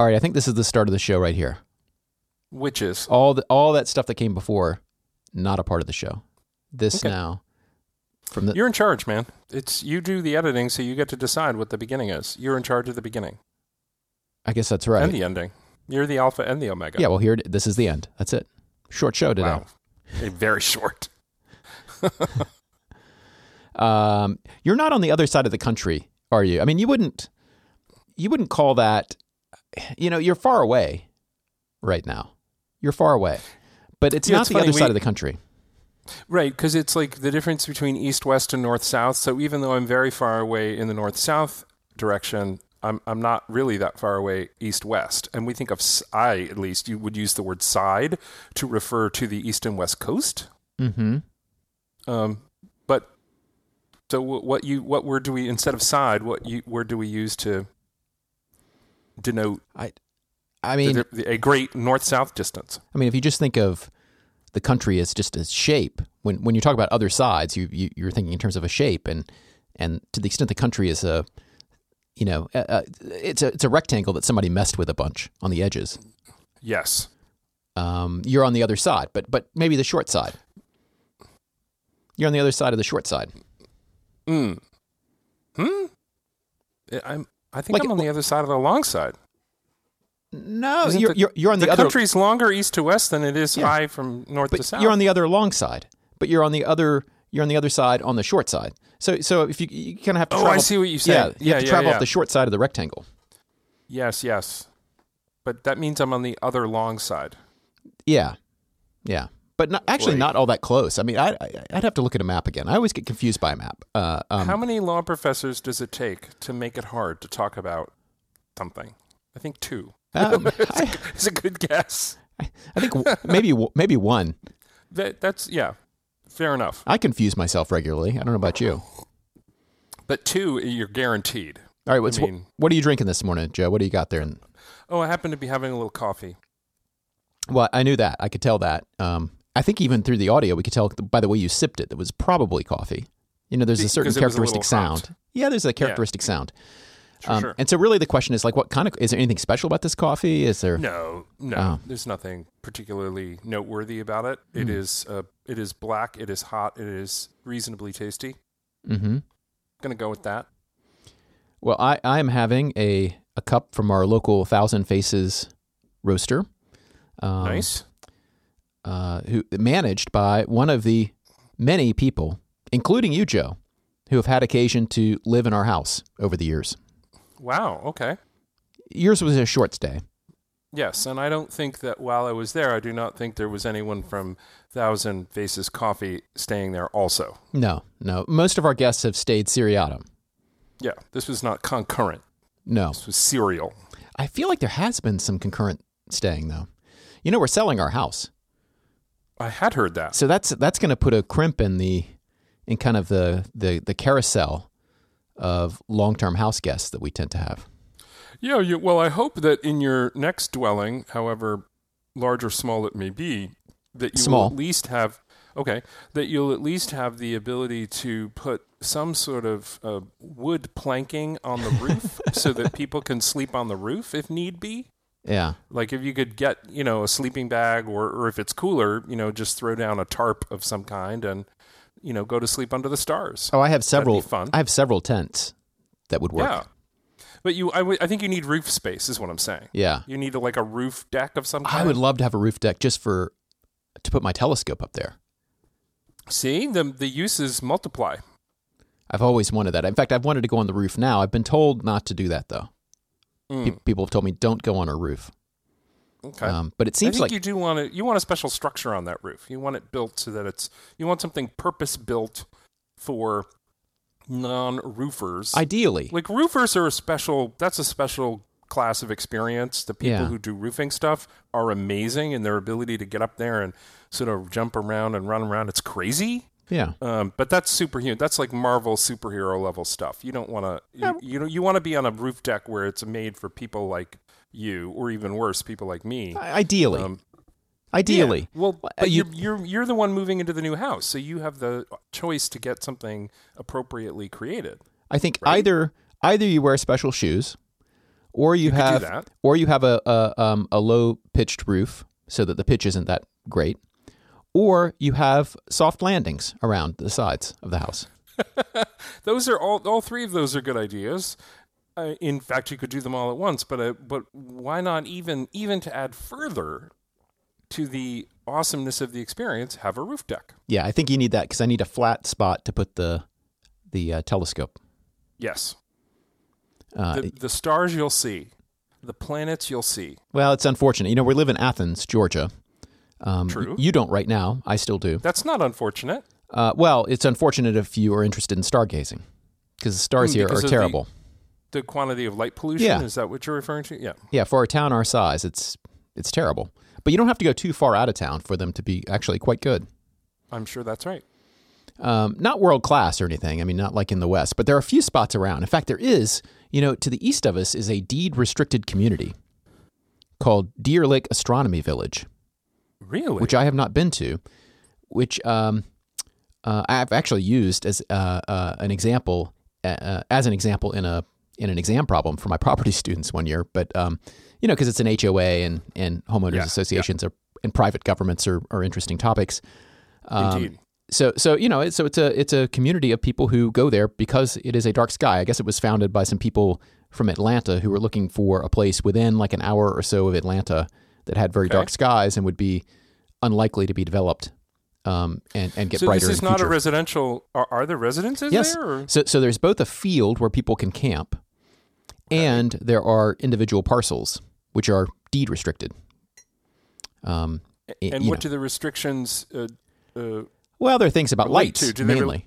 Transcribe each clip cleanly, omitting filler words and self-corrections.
All right, I think this is the start of the show right here. Which is? All that stuff that came before, not a part of the show. This okay. Now. From the... You're in charge, man. It's you do the editing, so you get to decide what the beginning is. You're in charge of the beginning. I guess that's right. And the ending. You're the alpha and the omega. Yeah, well, here this is the end. That's it. Short show today. Wow. Very short. You're not on the other side of the country, are you? I mean, you wouldn't call that, you know, you're far away right now. You're far away. But it's not the other side of the country. Right, because it's like the difference between east-west and north-south. So even though I'm very far away in the north-south direction, I'm not really that far away east-west. And we think of, I at least, you would use the word side to refer to the east and west coast. Mm-hmm. But so what word do we, instead of side, word do we use to denote I mean, a great north-south distance? I mean, if you just think of the country as just a shape, when you talk about other sides, you're thinking in terms of a shape, and to the extent the country is a... You know, it's a rectangle that somebody messed with a bunch on the edges. Yes, you're on the other side, but maybe the short side. You're on the other side of the short side. Hmm. Hmm. I think like, I'm on the other side of the long side. No, you're on the other. The country's longer east to west than it is high from north to south. You're on the other long side, but you're on the other side on the short side. So if you kind of have to travel... Oh, I see what you said. Yeah, you have to travel off the short side of the rectangle. Yes. But that means I'm on the other long side. Yeah. But not all that close. I mean, I'd have to look at a map again. I always get confused by a map. How many law professors does it take to make it hard to talk about something? I think two. It's a good guess. I think maybe one. That's... Yeah. Fair enough. I confuse myself regularly. I don't know about you. But two, you're guaranteed. All right. What are you drinking this morning, Joe? What do you got there? I happen to be having a little coffee. Well, I knew that. I could tell that. I think even through the audio, we could tell by the way you sipped it, that was probably coffee. You know, there's a certain characteristic sound. Hot. Yeah, there's a characteristic sound. Sure. And so really the question is like, what kind of, is there anything special about this coffee? Is there? No, There's nothing particularly noteworthy about it. Mm-hmm. It is black. It is hot. It is reasonably tasty. Mm-hmm. Going to go with that. Well, I am having a cup from our local Thousand Faces roaster. Nice. Who managed by one of the many people, including you, Joe, who have had occasion to live in our house over the years. Wow, okay. Yours was a short stay. Yes, and I don't think that while I was there, I do not think there was anyone from Thousand Faces Coffee staying there also. No. Most of our guests have stayed seriatim. Yeah, this was not concurrent. No. This was serial. I feel like there has been some concurrent staying, though. You know, we're selling our house. I had heard that. So that's going to put a crimp in kind of the carousel of long-term house guests that we tend to have. Yeah, well, I hope that in your next dwelling, however large or small it may be, that you will at least have, the ability to put some sort of wood planking on the roof so that people can sleep on the roof if need be. Yeah. Like if you could get, a sleeping bag or if it's cooler, just throw down a tarp of some kind and go to sleep under the stars. Oh, I have several. Fun. I have several tents that would work. Yeah, but I think you need roof space, is what I'm saying. Yeah, you need a roof deck of some kind. I would love to have a roof deck just to put my telescope up there. See, the uses multiply. I've always wanted that. In fact, I've wanted to go on the roof. Now, I've been told not to do that though. People have told me don't go on a roof. Okay, but it seems like you do want to. You want a special structure on that roof. You want it built so that you want something purpose built for non-roofers. Ideally, like roofers are that's a special class of experience. The people who do roofing stuff are amazing in their ability to get up there and sort of jump around and run around. It's crazy. Yeah, but that's superhuman. That's like Marvel superhero level stuff. You don't want to. You want to be on a roof deck where it's made for people like you, or even worse, people like me. Ideally, Yeah. Well, but you're the one moving into the new house, so you have the choice to get something appropriately created. I think either you wear special shoes, or you have a low-pitched roof so that the pitch isn't that great, or you have soft landings around the sides of the house. Those are all three of those are good ideas. In fact, you could do them all at once, but why not even to add further to the awesomeness of the experience, have a roof deck? Yeah, I think you need that because I need a flat spot to put the telescope. Yes. The stars you'll see. The planets you'll see. Well, it's unfortunate. You know, we live in Athens, Georgia. True. You don't right now. I still do. That's not unfortunate. Well, it's unfortunate if you are interested in stargazing because the stars here are terrible. The quantity of light pollution? Yeah. Is that what you're referring to? Yeah. Yeah, for a town our size, it's terrible. But you don't have to go too far out of town for them to be actually quite good. I'm sure that's right. Not world class or anything. I mean, not like in the West, but there are a few spots around. In fact, there is, you know, to the east of us is a deed restricted community called Deerlick Astronomy Village. Really? Which I have not been to, which I've actually used as an example in an exam problem for my property students one year. But, you know, because it's an HOA and homeowners associations are, and private governments are interesting topics. Indeed. So you know, it's a community of people who go there because it is a dark sky. I guess it was founded by some people from Atlanta who were looking for a place within like an hour or so of Atlanta that had very dark skies and would be unlikely to be developed and get brighter. So this is not a residential. Are there residences there? Or? So there's both a field where people can camp, and there are individual parcels which are deed restricted. And what do the restrictions? Well, there are things about lights, mainly.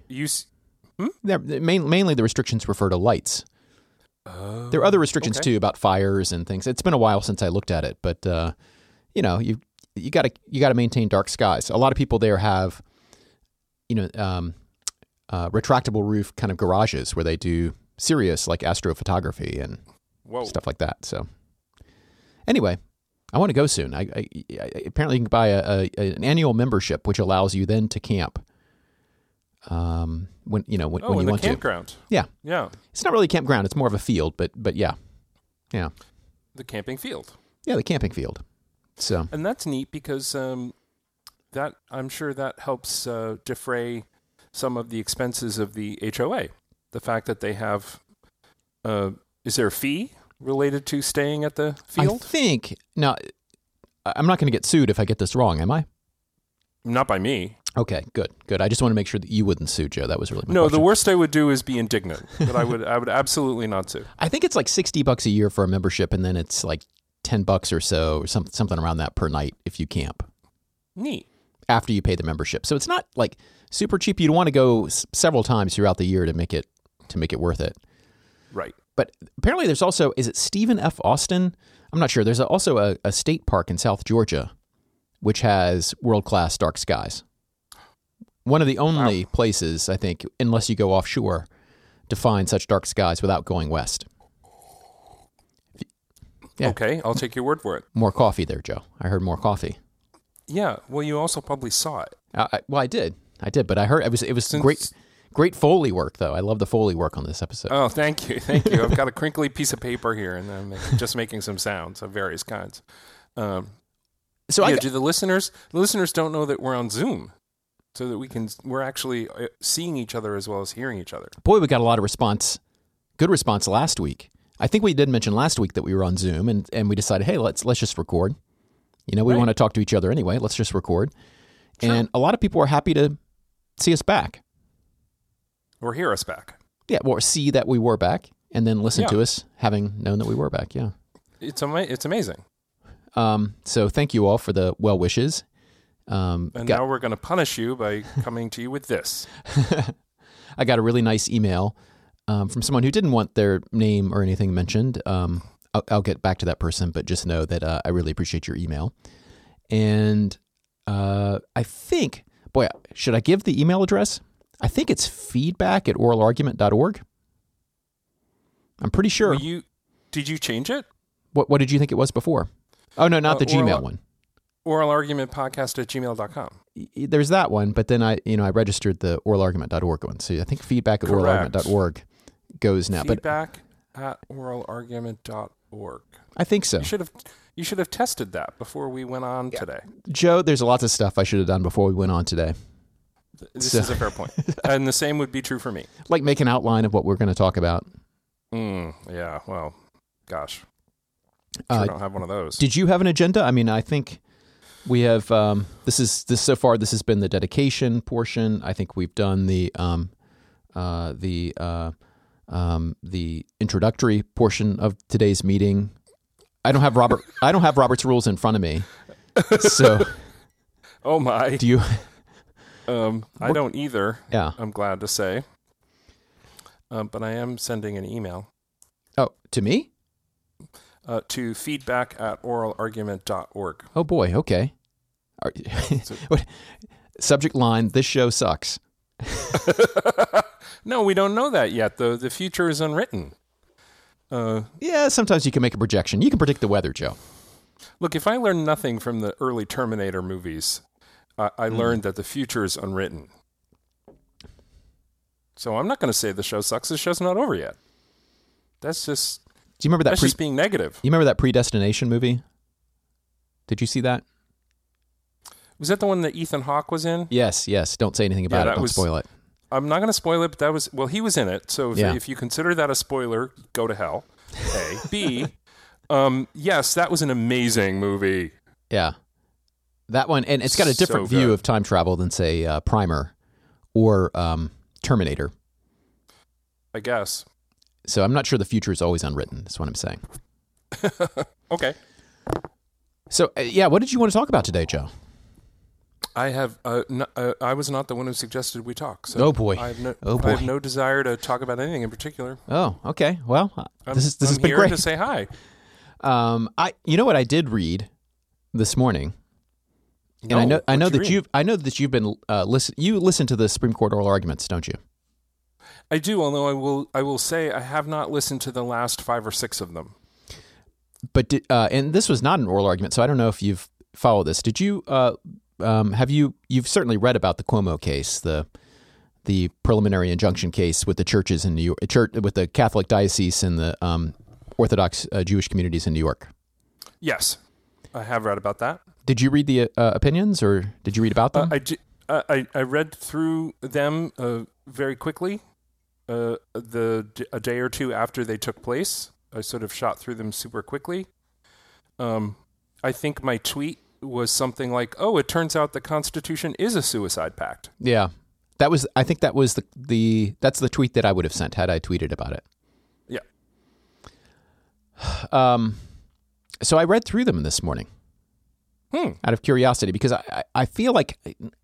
Mainly the restrictions refer to lights. There are other restrictions, too, about fires and things. It's been a while since I looked at it, but, you know, you got to maintain dark skies. A lot of people there have, you know, retractable roof kind of garages where they do serious, like, astrophotography and stuff like that. So, anyway. I want to go soon. I apparently you can buy an annual membership, which allows you then to camp. When you want to. Oh, in the campground. Yeah, yeah. It's not really a campground; it's more of a field. But yeah. The camping field. Yeah, the camping field. So. And that's neat because that I'm sure that helps defray some of the expenses of the HOA. The fact that they have, is there a fee related to staying at the field? I think, now, I'm not going to get sued if I get this wrong, am I? Not by me. Okay, good. I just want to make sure that you wouldn't sue, Joe. That was really my question. The worst I would do is be indignant, but I would absolutely not sue. I think it's like $60 a year for a membership, and then it's like $10 or so, or something around that per night if you camp. Neat. After you pay the membership. So it's not like super cheap. You'd want to go several times throughout the year to make it worth it. Right. But apparently there's also, is it Stephen F. Austin? I'm not sure. There's also a state park in South Georgia, which has world-class dark skies. One of the only places, I think, unless you go offshore, to find such dark skies without going west. Yeah. Okay, I'll take your word for it. More coffee there, Joe. I heard more coffee. Yeah, well, you also probably saw it. I did, but I heard it was great. Great Foley work, though. I love the Foley work on this episode. Oh, thank you. I've got a crinkly piece of paper here, and I'm just making some sounds of various kinds. Do the listeners don't know that we're on Zoom, so that we're actually seeing each other as well as hearing each other. Boy, we got a lot of response, good response last week. I think we did mention last week that we were on Zoom, and we decided, hey, let's just record. You know, we want to talk to each other anyway. Let's just record. Sure. And a lot of people are happy to see us back. Or hear us back. Yeah, or see that we were back, and then listen to us having known that we were back, yeah. It's amazing. So thank you all for the well wishes. Now we're going to punish you by coming to you with this. I got a really nice email from someone who didn't want their name or anything mentioned. I'll get back to that person, but just know that I really appreciate your email. And I think, boy, should I give the email address? I think it's feedback@oralargument.org. I'm pretty sure. Did you change it? What did you think it was before? Oh, no, not the Gmail one. oralargumentpodcast@gmail.com. There's that one, but then I registered the oralargument.org one. So I think feedback@oralargument.org goes now. Feedback@oralargument.org. org. I think so. You should have tested that before we went on today. Joe, there's a lot of stuff I should have done before we went on today. This is a fair point. And the same would be true for me. Like make an outline of what we're going to talk about. Yeah, well, gosh. I don't have one of those. Did you have an agenda? I mean, I think we have, this so far, this has been the dedication portion. I think we've done the introductory portion of today's meeting. I don't have Robert's rules in front of me. So, oh my! Do you? I don't either. Yeah, I'm glad to say. But I am sending an email. Oh, to me? To feedback@oralargument.org. Oh boy. Okay. Subject line: This show sucks. No, we don't know that yet, though. The future is unwritten. Yeah, sometimes you can make a projection. You can predict the weather, Joe. Look, if I learned nothing from the early Terminator movies, I learned that the future is unwritten. So I'm not going to say the show sucks. The show's not over yet. That's just. Do you remember that? That's just being negative. You remember that Predestination movie? Did you see that? Was that the one that Ethan Hawke was in? Yes. Don't say anything about it. Don't spoil it. I'm not going to spoil it, but he was in it. So if you consider that a spoiler, go to hell. A. B, yes, that was an amazing movie. Yeah. That one, and it's got a different view of time travel than, say, Primer or Terminator. I guess. So I'm not sure the future is always unwritten. That's what I'm saying. Okay. So, what did you want to talk about today, Joe? I have. I was not the one who suggested we talk. So I have no desire to talk about anything in particular. Oh, okay. Well, this has been great. I'm here to say hi. You know what I did read this morning, and I know that you've been listen. You listen to the Supreme Court oral arguments, don't you? I do. Although I will say I have not listened to the last 5 or 6 of them. But and this was not an oral argument, so I don't know if you've followed this. Did you? You've certainly read about the Cuomo case, the preliminary injunction case with the churches in New York, with the Catholic diocese and the Orthodox Jewish communities in New York. Yes, I have read about that. Did you read the opinions, or did you read about them? I read through them very quickly. A day or two after they took place, I sort of shot through them super quickly. I think my tweet was something like, "Oh, it turns out the Constitution is a suicide pact." Yeah, that was. I think that was that's the tweet that I would have sent had I tweeted about it. Yeah. So I read through them this morning, out of curiosity, because I feel like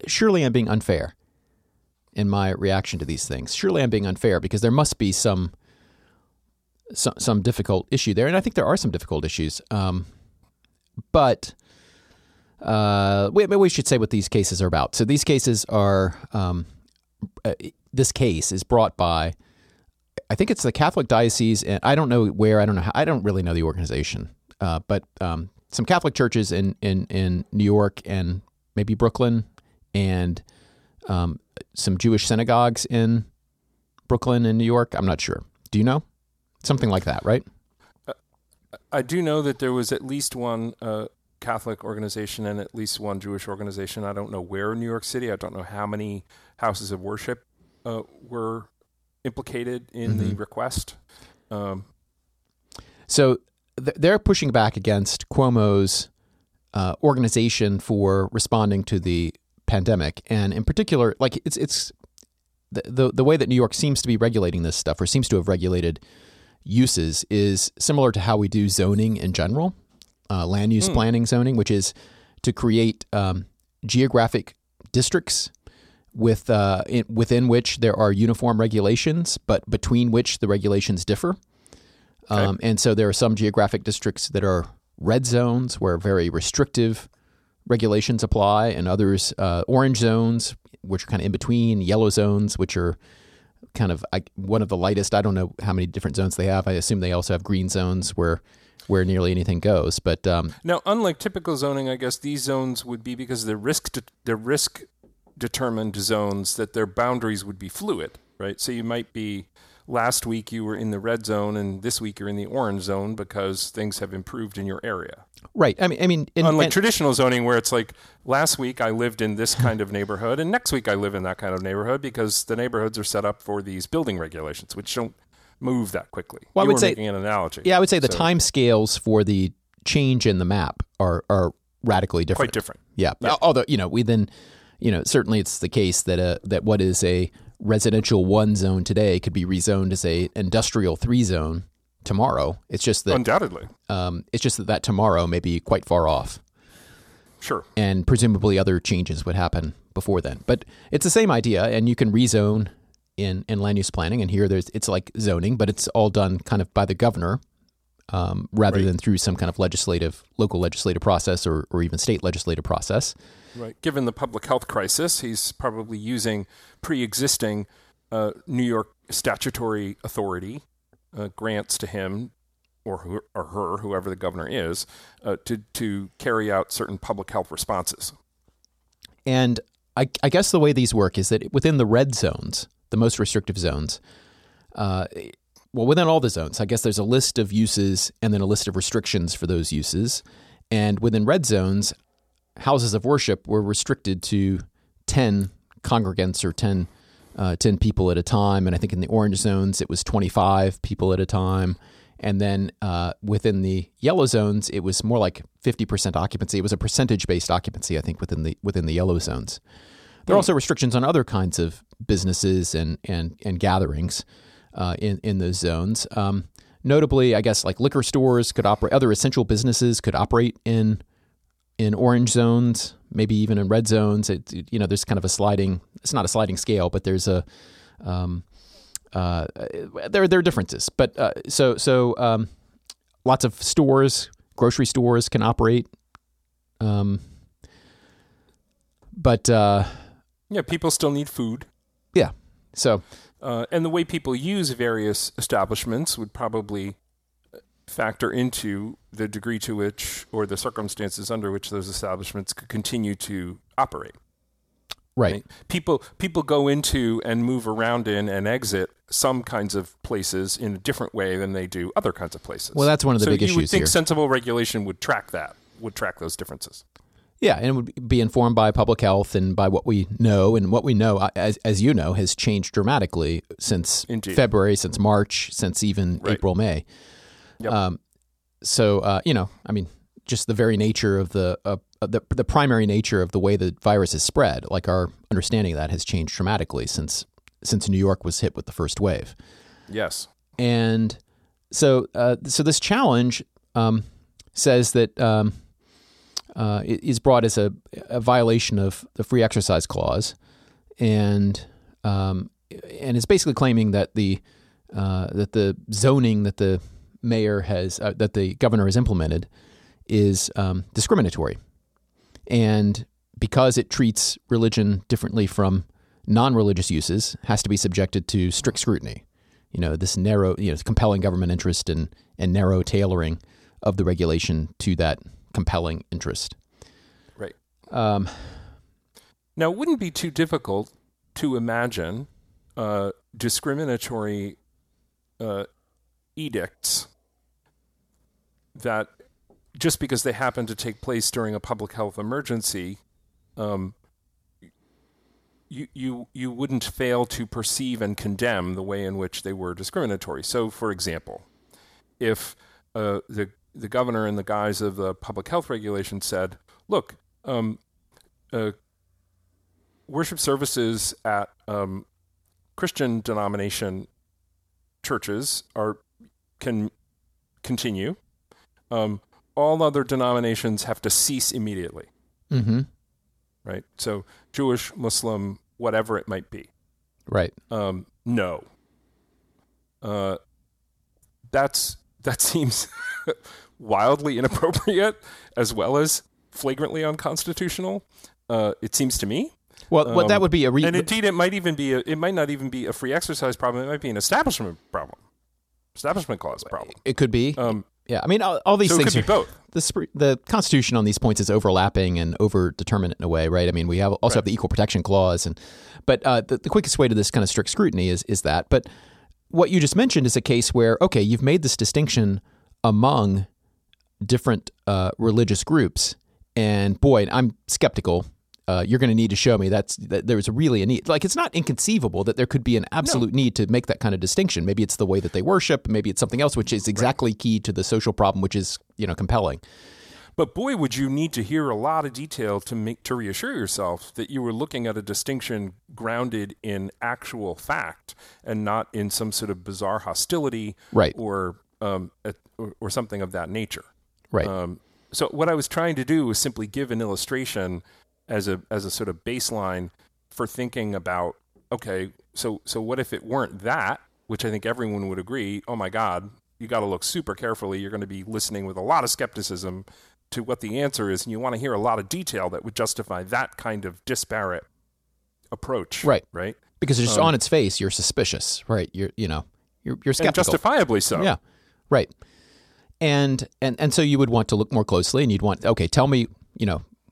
surely I'm being unfair in my reaction to these things. Surely I'm being unfair because there must be some difficult issue there, and I think there are some difficult issues. But. We should say what these cases are about. So these cases are, this case is brought by, I think it's the Catholic diocese, and I don't really know the organization, but some Catholic churches in New York and maybe Brooklyn, and some Jewish synagogues in Brooklyn and New York. I'm not sure. Do you know? Something like that, right? I do know that there was at least one Catholic organization and at least one Jewish organization. I don't know where in New York City. I don't know how many houses of worship were implicated in the request. So they're pushing back against Cuomo's organization for responding to the pandemic, and in particular, like it's the way that New York seems to be regulating this stuff, or seems to have regulated uses, is similar to how we do zoning in general. Land use planning zoning, which is to create geographic districts with within which there are uniform regulations, but between which the regulations differ. Okay. And so there are some geographic districts that are red zones where very restrictive regulations apply, and others orange zones, which are kind of in between, yellow zones, which are kind of one of the lightest. I don't know how many different zones they have. I assume they also have green zones where nearly anything goes, but now, unlike typical zoning, I guess these zones would be, because they're risk determined zones, that their boundaries would be fluid, right? So you might be last week you were in the red zone and this week you're in the orange zone because things have improved in your area. Right. I mean, unlike traditional zoning where it's like last week I lived in this kind of neighborhood and next week I live in that kind of neighborhood because the neighborhoods are set up for these building regulations, which don't move that quickly. Well, you were making an analogy. Yeah, I would say the time scales for the change in the map are radically different. Quite different. Yeah. Yeah. Although, we then, certainly it's the case that that what is a residential 1 zone today could be rezoned as a industrial 3 zone tomorrow. It's just that undoubtedly, it's just that tomorrow may be quite far off. Sure. And presumably other changes would happen before then. But it's the same idea, and you can rezone in land use planning. And here it's like zoning, but it's all done kind of by the governor rather than through some kind of local legislative process or even state legislative process. Right. Given the public health crisis, he's probably using pre-existing New York statutory authority grants to him or her, whoever the governor is, to carry out certain public health responses. And I guess the way these work is that within the red zones, the most restrictive zones, within all the zones, I guess there's a list of uses and then a list of restrictions for those uses. And within red zones, houses of worship were restricted to 10 congregants or 10 people at a time. And I think in the orange zones, it was 25 people at a time. And then within the yellow zones, it was more like 50% occupancy. It was a percentage-based occupancy, I think, within the yellow zones. There are also restrictions on other kinds of businesses and gatherings in those zones. Notably, I guess, like liquor stores could operate, other essential businesses could operate in orange zones, maybe even in red zones. There's kind of a sliding. It's not a sliding scale, but there's a there are differences. But so lots of stores, grocery stores can operate. But people still need food. Yeah. So and the way people use various establishments would probably factor into the degree to which or the circumstances under which those establishments could continue to operate. Right. People go into and move around in and exit some kinds of places in a different way than they do other kinds of places. Well, that's one of the big issues here. So you would think sensible regulation would track that, would track those differences. Yeah, and it would be informed by public health and by what we know. And what we know, as you know, has changed dramatically since February, since March, since even April, May. Yep. Just the very nature of the primary nature of the way the virus is spread, like our understanding of that has changed dramatically since New York was hit with the first wave. Yes. And so this challenge says that... is brought as a violation of the Free Exercise Clause, and is basically claiming that that the zoning that the mayor has that the governor has implemented is discriminatory, and because it treats religion differently from non-religious uses, has to be subjected to strict scrutiny. This narrow, compelling government interest and narrow tailoring of the regulation to that compelling interest. Right. Now, it wouldn't be too difficult to imagine discriminatory edicts that just because they happen to take place during a public health emergency, you wouldn't fail to perceive and condemn the way in which they were discriminatory. So, for example, if the governor, in the guise of the public health regulation, said, look, worship services at Christian denomination churches can continue. All other denominations have to cease immediately. Mm-hmm. Right? So Jewish, Muslim, whatever it might be. Right. No. That seems... wildly inappropriate as well as flagrantly unconstitutional, it seems to me. Well, that would be a... and indeed, it might even be it might not even be a free exercise problem. It might be an establishment clause problem. It could be. Yeah, I mean, all these things... it could be both. The Constitution on these points is overlapping and over-determinate in a way, right? I mean, we have the Equal Protection Clause. But the quickest way to this kind of strict scrutiny is that. But what you just mentioned is a case where, okay, you've made this distinction among different religious groups, and boy, I'm skeptical. You're going to need to show me that there's really a need. Like, it's not inconceivable that there could be an absolute need to make that kind of distinction. Maybe it's the way that they worship. Maybe it's something else, which is exactly key to the social problem, which is, compelling. But boy, would you need to hear a lot of detail to reassure yourself that you were looking at a distinction grounded in actual fact and not in some sort of bizarre hostility, right, or something of that nature. Right. So what I was trying to do was simply give an illustration as a sort of baseline for thinking about, okay, so what if it weren't that, which I think everyone would agree, oh my God, you got to look super carefully. You're going to be listening with a lot of skepticism to what the answer is, and you want to hear a lot of detail that would justify that kind of disparate approach. Right. Right? Because just on its face, you're suspicious, right? You're skeptical. And justifiably so. Yeah. Right. And so you would want to look more closely, and you'd want, okay, tell me,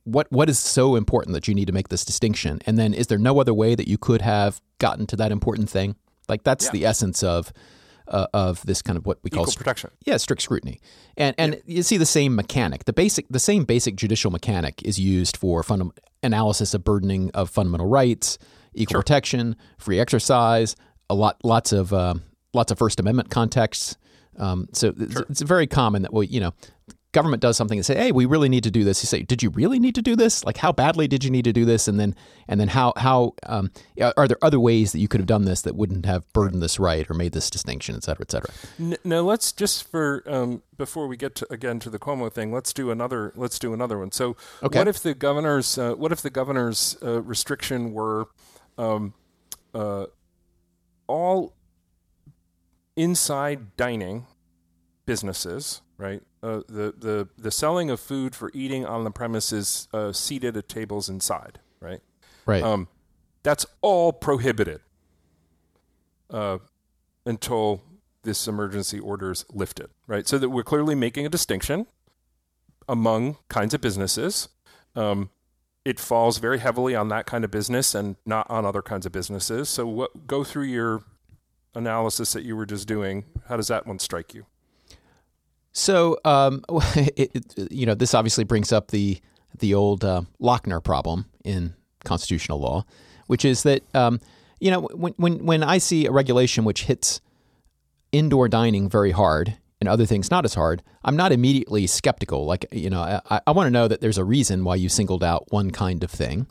what is so important that you need to make this distinction? And then is there no other way that you could have gotten to that important thing? Like, that's the essence of this kind of what we call equal protection. Strict scrutiny. And you see the same mechanic. The same basic judicial mechanic is used for analysis of burdening of fundamental rights, equal protection, free exercise, lots of First Amendment contexts. It's very common that government does something and say, hey, we really need to do this. You say, did you really need to do this? Like, how badly did you need to do this? And then how are there other ways that you could have done this that wouldn't have burdened this right or made this distinction, et cetera, et cetera? Now, let's just before we get to the Cuomo thing, let's do another one. So what if the governor's restriction were all inside dining businesses, right? The selling of food for eating on the premises, seated at tables inside, right? Right. That's all prohibited until this emergency order is lifted, right? So that we're clearly making a distinction among kinds of businesses. It falls very heavily on that kind of business and not on other kinds of businesses. So go through your analysis that you were just doing. How does that one strike you? So, this obviously brings up the old Lochner problem in constitutional law, which is that, when I see a regulation which hits indoor dining very hard and other things not as hard, I'm not immediately skeptical. Like, I want to know that there's a reason why you singled out one kind of thing,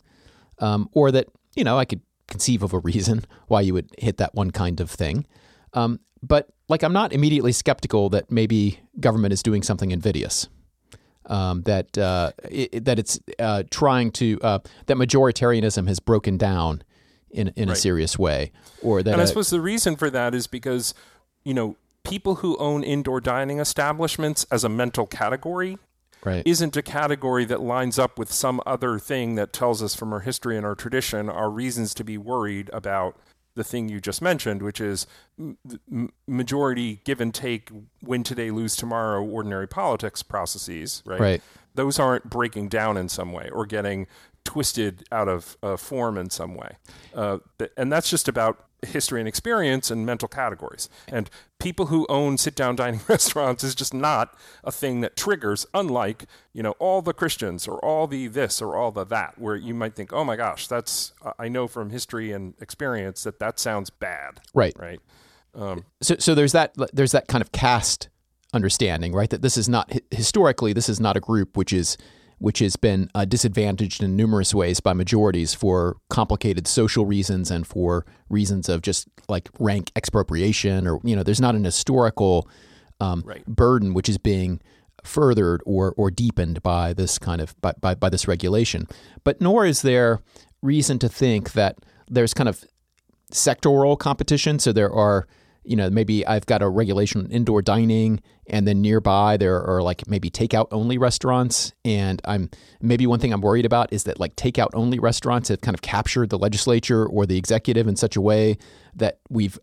or that, I could conceive of a reason why you would hit that one kind of thing. But like, I'm not immediately skeptical that maybe government is doing something invidious, that majoritarianism has broken down in a serious way, or that. And I suppose the reason for that is because, people who own indoor dining establishments as a mental category isn't a category that lines up with some other thing that tells us from our history and our tradition our reasons to be worried about the thing you just mentioned, which is majority give and take, win today, lose tomorrow, ordinary politics processes, right? Those aren't breaking down in some way or getting twisted out of form in some way. And that's just about history and experience and mental categories. And people who own sit-down dining restaurants is just not a thing that triggers, unlike, all the Christians or all the this or all the that, where you might think, oh my gosh, that's, I know from history and experience that sounds bad. Right. Right. So there's that kind of caste understanding, right? That this is not, historically, this is not a group which has been disadvantaged in numerous ways by majorities for complicated social reasons and for reasons of just like rank expropriation, or, there's not an historical burden which is being furthered or deepened by this kind of, by this regulation. But nor is there reason to think that there's kind of sectoral competition. So there are, maybe I've got a regulation on indoor dining, and then nearby there are like maybe takeout only restaurants. And one thing I'm worried about is that like takeout only restaurants have kind of captured the legislature or the executive in such a way that we've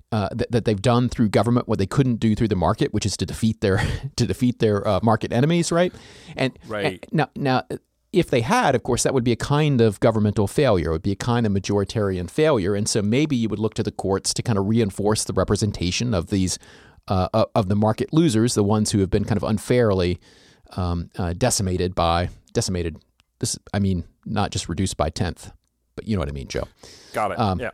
that they've done through government what they couldn't do through the market, which is to defeat their market enemies, right? And now If they had, of course, that would be a kind of governmental failure. It would be a kind of majoritarian failure. And so maybe you would look to the courts to kind of reinforce the representation of these of the market losers, the ones who have been kind of unfairly decimated by decimated. This, I mean, not just reduced by 10th, but you know what I mean, Joe. Got it. Yeah.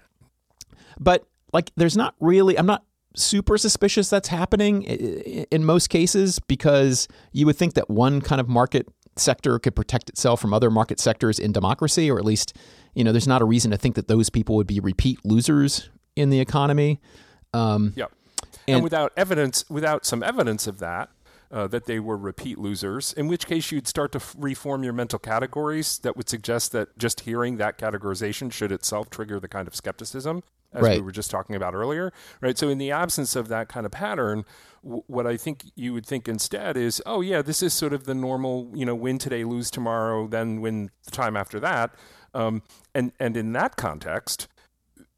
But like, there's not really I'm not super suspicious that's happening in most cases, because you would think that one kind of market sector could protect itself from other market sectors in democracy, or at least, you know, there's not a reason to think that those people would be repeat losers in the economy. Yeah. And without some evidence of that, that they were repeat losers, in which case you'd start to reform your mental categories that would suggest that just hearing that categorization should itself trigger the kind of skepticism as right. we were just talking about earlier, right? So in the absence of that kind of pattern, what I think you would think instead is, oh yeah, this is sort of the normal, you know, win today, lose tomorrow, then win the time after that. And in that context,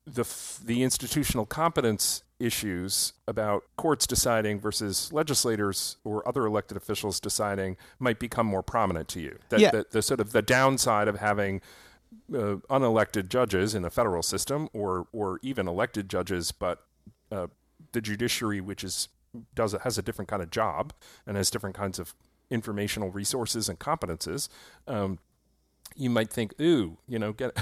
the institutional competence issues about courts deciding versus legislators or other elected officials deciding might become more prominent to you. The sort of the downside of having unelected judges in the federal system, or even elected judges, but the judiciary, which has a different kind of job and has different kinds of informational resources and competences, you might think, ooh, you know, get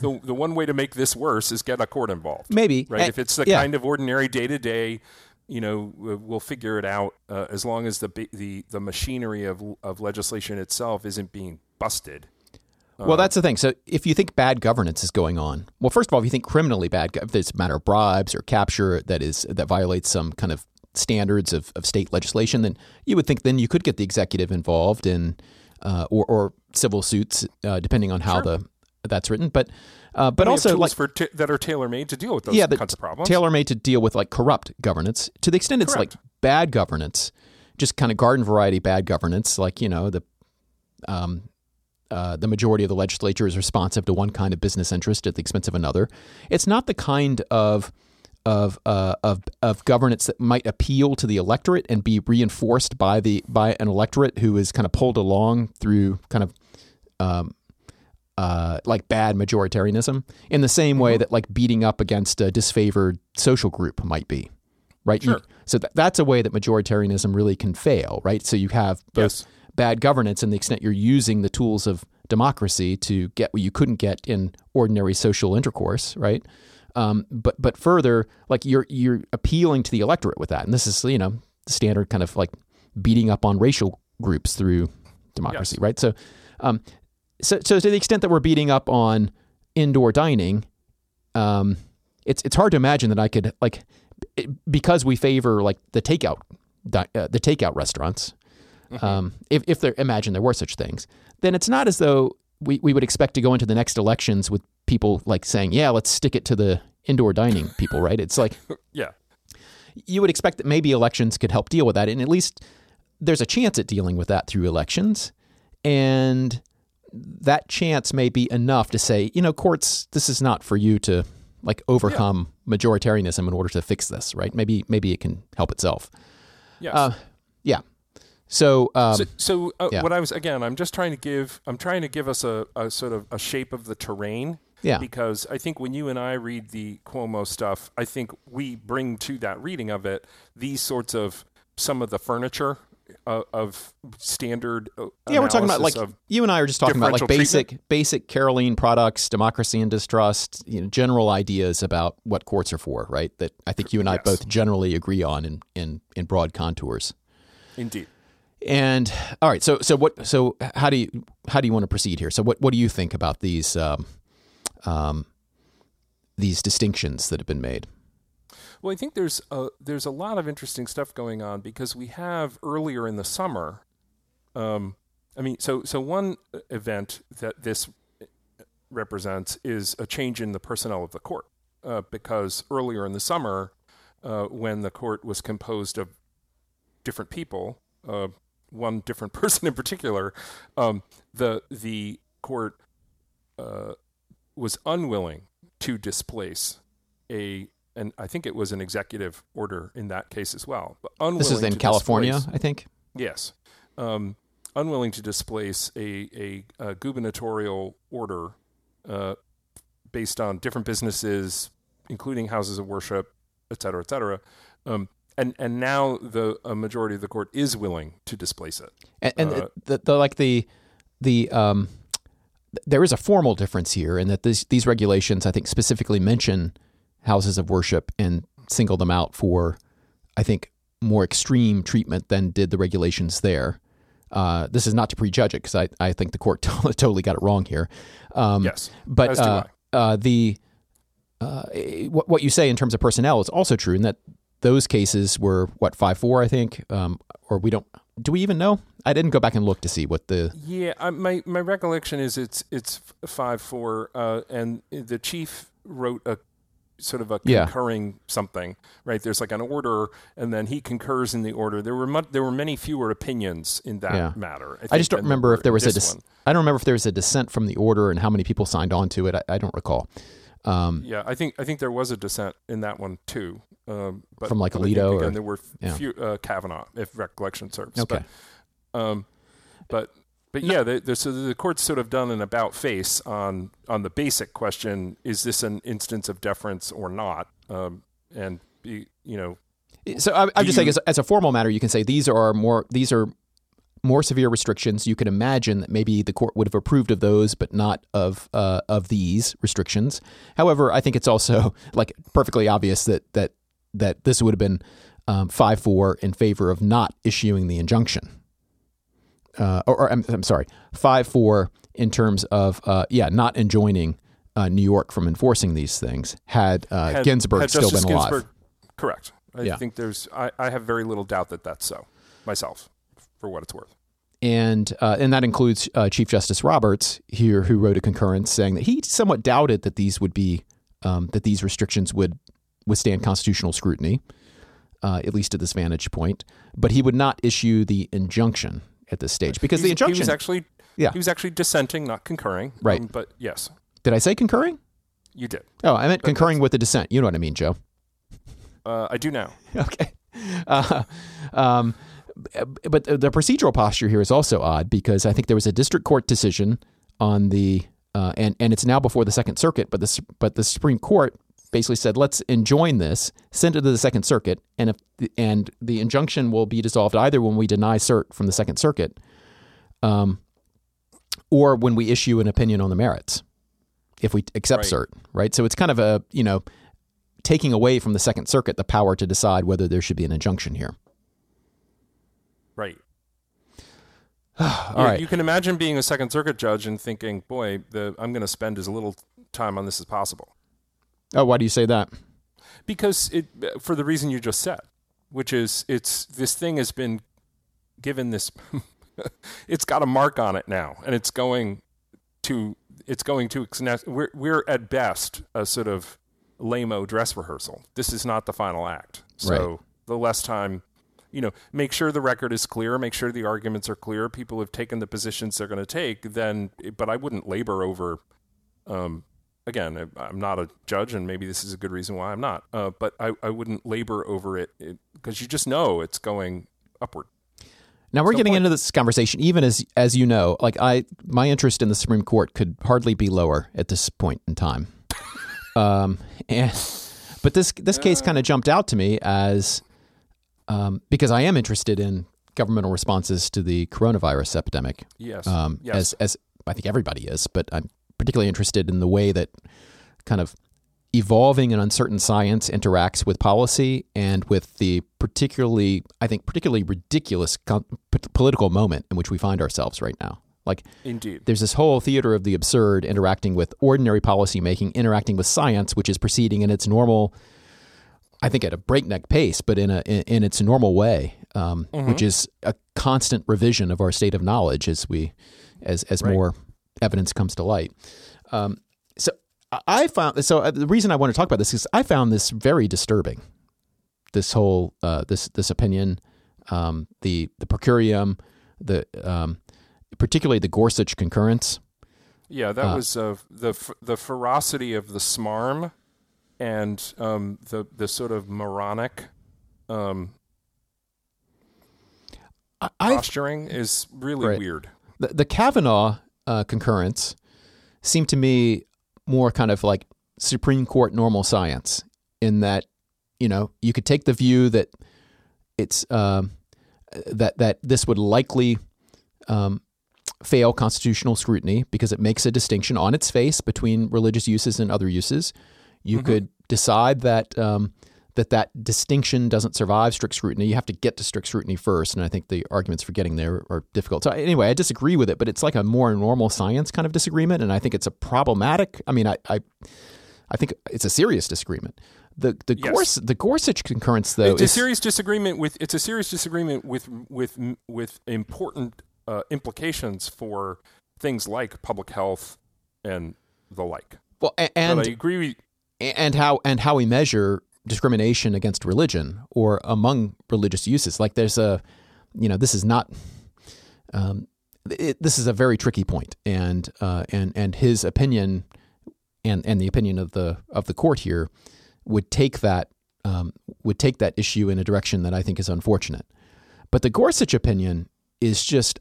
the one way to make this worse is get a court involved. Maybe, right? If it's the kind of ordinary day to day, you know, we'll figure it out as long as the machinery of legislation itself isn't being busted. Well, that's the thing. So if you think bad governance is going on, well, first of all, if you think criminally bad, if it's a matter of bribes or capture that violates some kind of standards of state legislation, then you would think then you could get the executive involved in or civil suits, depending on how that's written. But also like that are tailor made to deal with those kinds of problems. Tailor made to deal with like corrupt governance to the extent it's like bad governance, just kind of garden variety bad governance, like, you know, the majority of the legislature is responsive to one kind of business interest at the expense of another. It's not the kind of governance that might appeal to the electorate and be reinforced by an electorate who is kind of pulled along through kind of like bad majoritarianism, in the same way that like beating up against a disfavored social group might be, right? Sure. So that's a way that majoritarianism really can fail, right? So you have both. Yes. Bad governance and the extent you're using the tools of democracy to get what you couldn't get in ordinary social intercourse, right? But further, like you're appealing to the electorate with that, and this is, you know, the standard kind of like beating up on racial groups through democracy, yes. right? So, so to the extent that we're beating up on indoor dining, it's hard to imagine that I could like because we favor like the takeout restaurants. If there, imagine there were such things, then it's not as though we would expect to go into the next elections with people like saying, yeah, let's stick it to the indoor dining people, right? It's like, yeah, you would expect that maybe elections could help deal with that. And at least there's a chance at dealing with that through elections. And that chance may be enough to say, you know, courts, this is not for you to like overcome majoritarianism in order to fix this, right? Maybe it can help itself. Yes. Yeah. So what I was, again, I'm trying to give us a sort of a shape of the terrain, because I think when you and I read the Cuomo stuff, I think we bring to that reading of it these sorts of some of the furniture of standard. Yeah, we're talking about like you and I are just talking about like basic Caroline Products, democracy and distrust, you know, general ideas about what courts are for, right? That I think you and I both generally agree on in broad contours. Indeed. And all right, so how do you want to proceed here? So what do you think about these distinctions that have been made? Well, I think there's a lot of interesting stuff going on, because we have earlier in the summer, so one event that this represents is a change in the personnel of the court, because earlier in the summer, when the court was composed of different people. One different person in particular, the court was unwilling to displace and I think it was an executive order in that case as well. But this is in California, I think. Yes, unwilling to displace a gubernatorial order based on different businesses, including houses of worship, et cetera, and now a majority of the court is willing to displace it. And there is a formal difference here in that these regulations, I think, specifically mention houses of worship and single them out for, I think, more extreme treatment than did the regulations there. This is not to prejudge it because I think the court totally got it wrong here. Yes, but what you say in terms of personnel is also true in that those cases were 5-4, I think, or we don't. Do we even know? I didn't go back and look to see what the. Yeah, my recollection is it's 5-4, and the chief wrote a sort of a concurring something, right? There's like an order, and then he concurs in the order. There were many fewer opinions in that matter. I just don't remember if there was I don't remember if there was a dissent from the order and how many people signed on to it. I don't recall. I think there was a dissent in that one too, but from like Alito, again, there were few Kavanaugh, if recollection serves. Okay, so the court's sort of done an about face on the basic question: is this an instance of deference or not? So I'm just saying, as a formal matter, you can say these are more severe restrictions. You can imagine that maybe the court would have approved of those, but not of these restrictions. However, I think it's also like perfectly obvious that this would have been 5-4 in favor of not issuing the injunction. I'm sorry, 5-4 in terms of not enjoining New York from enforcing these things. Had Ginsburg had still been alive, correct? I think there's. I have very little doubt that that's so myself. For what it's worth, and that includes Chief Justice Roberts here, who wrote a concurrence saying that he somewhat doubted that these would be that these restrictions would withstand constitutional scrutiny, at least at this vantage point. But he would not issue the injunction at this stage because the injunction he was actually dissenting, not concurring, right? But yes, did I say concurring? You did. Oh, I meant concurring with the dissent. You know what I mean, Joe? I do now. Okay. But the procedural posture here is also odd because I think there was a district court decision on the and it's now before the Second Circuit, but the Supreme Court basically said, let's enjoin this, send it to the Second Circuit, and the injunction will be dissolved either when we deny cert from the Second Circuit or when we issue an opinion on the merits if we accept cert, right? So it's kind of a, taking away from the Second Circuit the power to decide whether there should be an injunction here. Right. All right. You can imagine being a Second Circuit judge and thinking, boy, I'm going to spend as little time on this as possible. Oh, why do you say that? Because for the reason you just said, which is this thing has been given this, it's got a mark on it now, and it's going to, we're at best a sort of lame-o dress rehearsal. This is not the final act. So the less time... make sure the record is clear, make sure the arguments are clear, people have taken the positions they're going to take, but I wouldn't labor over, again, I'm not a judge, and maybe this is a good reason why I'm not, but I wouldn't labor over it because you just know it's going upward. Now we're getting into this conversation, even as you know, like my interest in the Supreme Court could hardly be lower at this point in time. But this case kind of jumped out to me as... because I am interested in governmental responses to the coronavirus epidemic. Yes. As I think everybody is, but I'm particularly interested in the way that kind of evolving and uncertain science interacts with policy and with the particularly ridiculous political moment in which we find ourselves right now. Like, indeed, there's this whole theater of the absurd interacting with ordinary policymaking, interacting with science, which is proceeding in its normal, I think at a breakneck pace, but in its normal way, which is a constant revision of our state of knowledge as more evidence comes to light. So the reason I want to talk about this is I found this very disturbing. This whole this opinion, the per curiam, particularly the Gorsuch concurrence. Yeah, that was the ferocity of the smarm. And the sort of moronic posturing is really weird. The Kavanaugh concurrence seemed to me more kind of like Supreme Court normal science, in that, you know, you could take the view that it's that this would likely fail constitutional scrutiny because it makes a distinction on its face between religious uses and other uses. You could decide that that distinction doesn't survive strict scrutiny. You have to get to strict scrutiny first, and I think the arguments for getting there are difficult. So anyway, I disagree with it, but it's like a more normal science kind of disagreement, and I think it's a problematic. I mean, I think it's a serious disagreement. The Gorsuch concurrence, though, it's a serious disagreement with important implications for things like public health and the like. Well, and I agree with, and how we measure discrimination against religion or among religious uses. Like there's a, you know, this is not, this is a very tricky point, and his opinion and the opinion of the court here would take that issue in a direction that I think is unfortunate. But the Gorsuch opinion is just,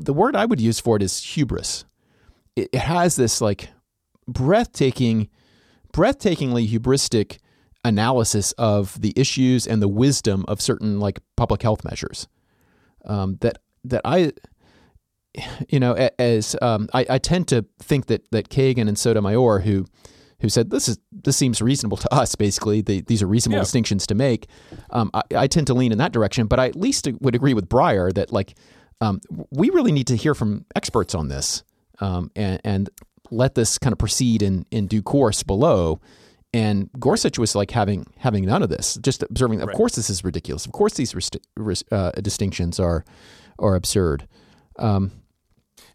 the word I would use for it is hubris. It has this like breathtakingly hubristic analysis of the issues and the wisdom of certain like public health measures that I, you know, as I tend to think that Kagan and Sotomayor, who said this seems reasonable to us, basically these are reasonable distinctions to make. I tend to lean in that direction, but I at least would agree with Breyer that like we really need to hear from experts on this and let this kind of proceed in due course below. And Gorsuch was like having none of this, just observing, of course, this is ridiculous. Of course, these distinctions are absurd. And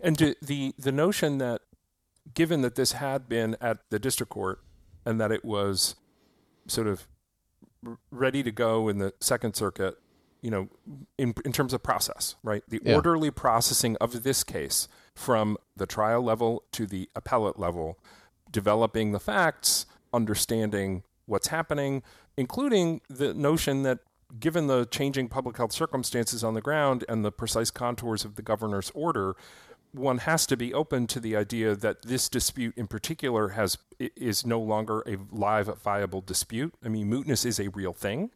the notion that, given that this had been at the district court and that it was sort of ready to go in the Second Circuit, you know, in terms of process, right? The orderly processing of this case from the trial level to the appellate level, developing the facts, understanding what's happening, including the notion that given the changing public health circumstances on the ground and the precise contours of the governor's order, one has to be open to the idea that this dispute in particular is no longer a live, viable dispute. I mean, mootness is a real thing.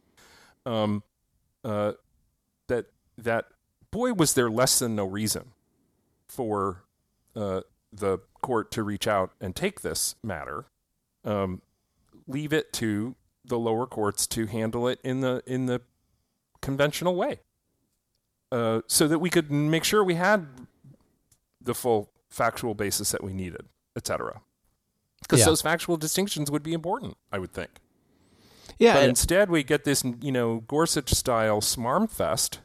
That boy, was there less than no reason for the court to reach out and take this matter. Leave it to the lower courts to handle it in the conventional way, so that we could make sure we had the full factual basis that we needed, etc. Because those factual distinctions would be important, I would think. Yeah. But instead, we get this, you know, Gorsuch-style smarmfest,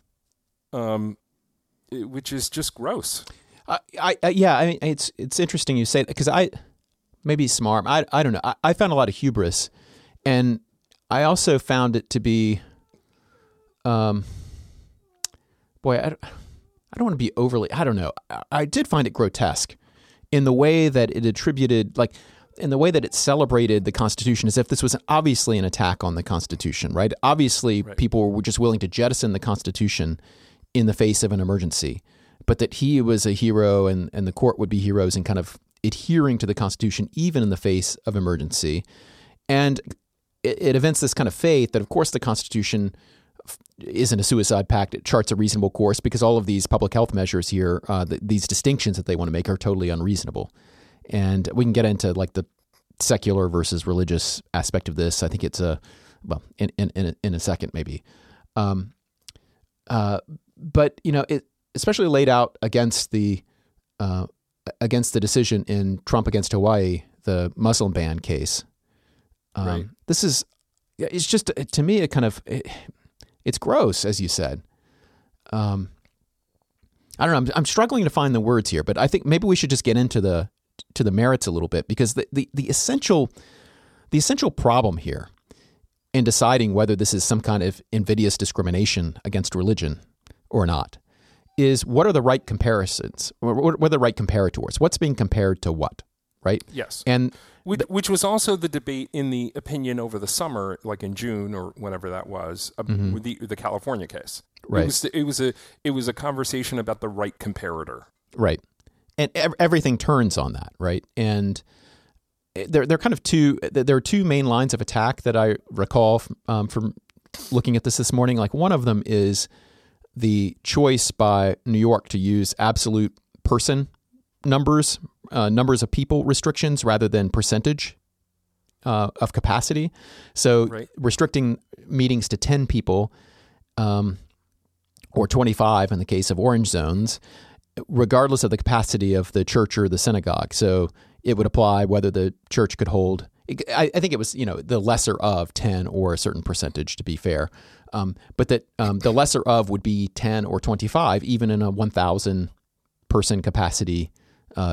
which is just gross. I mean, it's interesting you say that, because maybe smart. I don't know. I found a lot of hubris, and I also found it to be, I don't want to be overly, I don't know. I did find it grotesque in the way that it attributed, like in the way that it celebrated the Constitution as if this was obviously an attack on the Constitution, right? Obviously, people were just willing to jettison the Constitution in the face of an emergency, but that he was a hero and the court would be heroes and kind of adhering to the Constitution even in the face of emergency. And it evinces this kind of faith that, of course, the Constitution isn't a suicide pact. It charts a reasonable course because all of these public health measures here, these distinctions that they want to make, are totally unreasonable. And we can get into like the secular versus religious aspect of this. I think it's in a second maybe. But, you know, it especially laid out against the decision in Trump Against Hawaii, the Muslim ban case. This is, it's just, to me, it kind of, it's gross, as you said. I don't know. I'm struggling to find the words here, but I think maybe we should just get into the merits a little bit, because the essential problem here in deciding whether this is some kind of invidious discrimination against religion or not is what are the right comparisons? What are the right comparators? What's being compared to what, right? Yes. And Which was also the debate in the opinion over the summer, like in June or whenever that was, with the California case. Right. It was a conversation about the right comparator. Right. And everything turns on that, right? And there are two main lines of attack that I recall from looking at this morning. Like, one of them is the choice by New York to use absolute person numbers of people restrictions rather than percentage of capacity. So right. Restricting meetings to 10 people or 25 in the case of orange zones, regardless of the capacity of the church or the synagogue. So it would apply whether the church could hold, I think it was, the lesser of 10 or a certain percentage, to be fair. But that the lesser of would be 10 or 25, even in a 1,000 person capacity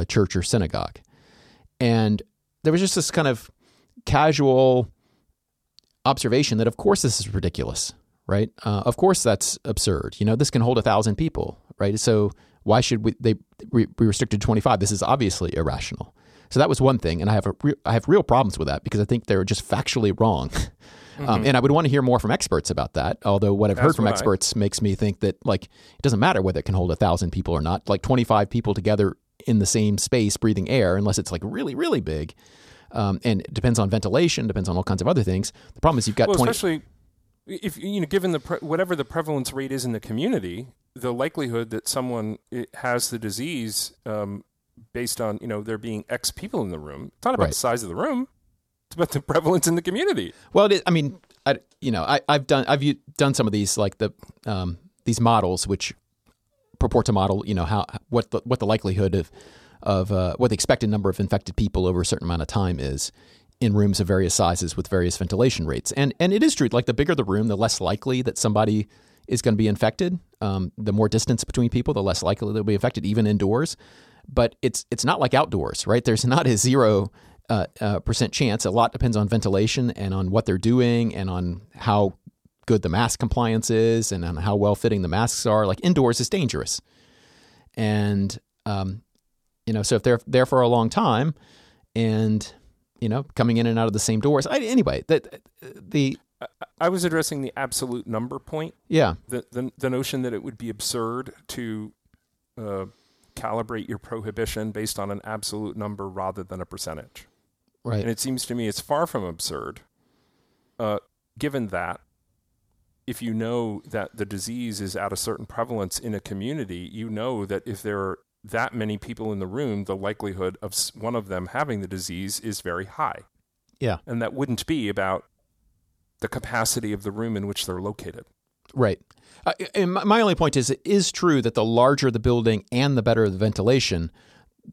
church or synagogue. And there was just this kind of casual observation that, of course, this is ridiculous, right? Of course, that's absurd. This can hold 1,000 people, right? So why should we restricted 25? This is obviously irrational. So that was one thing, and I have real problems with that because I think they're just factually wrong. And I would want to hear more from experts about that, although what I've heard from experts makes me think that, it doesn't matter whether it can hold 1,000 people or not. 25 people together in the same space breathing air, unless it's, really, really big. And it depends on ventilation, depends on all kinds of other things. The problem is you've got 20... especially if, given the whatever the prevalence rate is in the community, the likelihood that someone has the disease... based on, there being X people in the room. It's not about the size of the room. It's about the prevalence in the community. Well, I've done some of these, these models, which purport to model, what the likelihood of what the expected number of infected people over a certain amount of time is in rooms of various sizes with various ventilation rates. And it is true, the bigger the room, the less likely that somebody is going to be infected. The more distance between people, the less likely they'll be infected, even indoors. But it's not like outdoors, right? There's not a 0% chance. A lot depends on ventilation and on what they're doing and on how good the mask compliance is and on how well-fitting the masks are. Indoors is dangerous. And, so if they're there for a long time and, coming in and out of the same doors. I was addressing the absolute number point. Yeah. The notion that it would be absurd to... calibrate your prohibition based on an absolute number rather than a percentage. Right. And it seems to me it's far from absurd, given that if you know that the disease is at a certain prevalence in a community, you know that if there are that many people in the room, the likelihood of one of them having the disease is very high. Yeah. And that wouldn't be about the capacity of the room in which they're located. Right. And my only point is, it is true that the larger the building and the better the ventilation,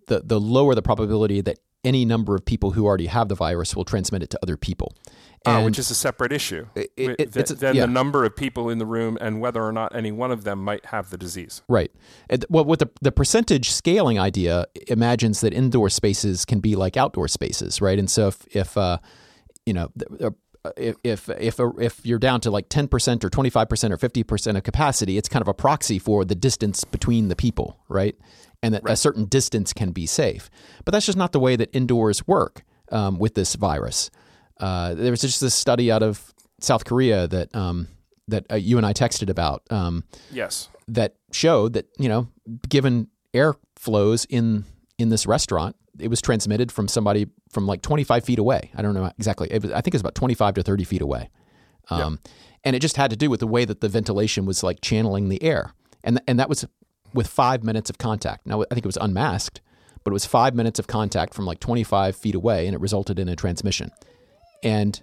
the lower the probability that any number of people who already have the virus will transmit it to other people. Which is a separate issue the number of people in the room and whether or not any one of them might have the disease. Right. Well, with the percentage scaling idea, imagines that indoor spaces can be like outdoor spaces, right? And so If you're down to 10% or 25% or 50% of capacity, it's kind of a proxy for the distance between the people, right? And that a certain distance can be safe. But that's just not the way that indoors work with this virus. There was just this study out of South Korea that that you and I texted about. Yes. That showed that given air flows in this restaurant, it was transmitted from somebody from 25 feet away. I don't know exactly. I think it was about 25 to 30 feet away. And it just had to do with the way that the ventilation was channeling the air. And that was with 5 minutes of contact. Now, I think it was unmasked, but it was 5 minutes of contact from 25 feet away, and it resulted in a transmission. And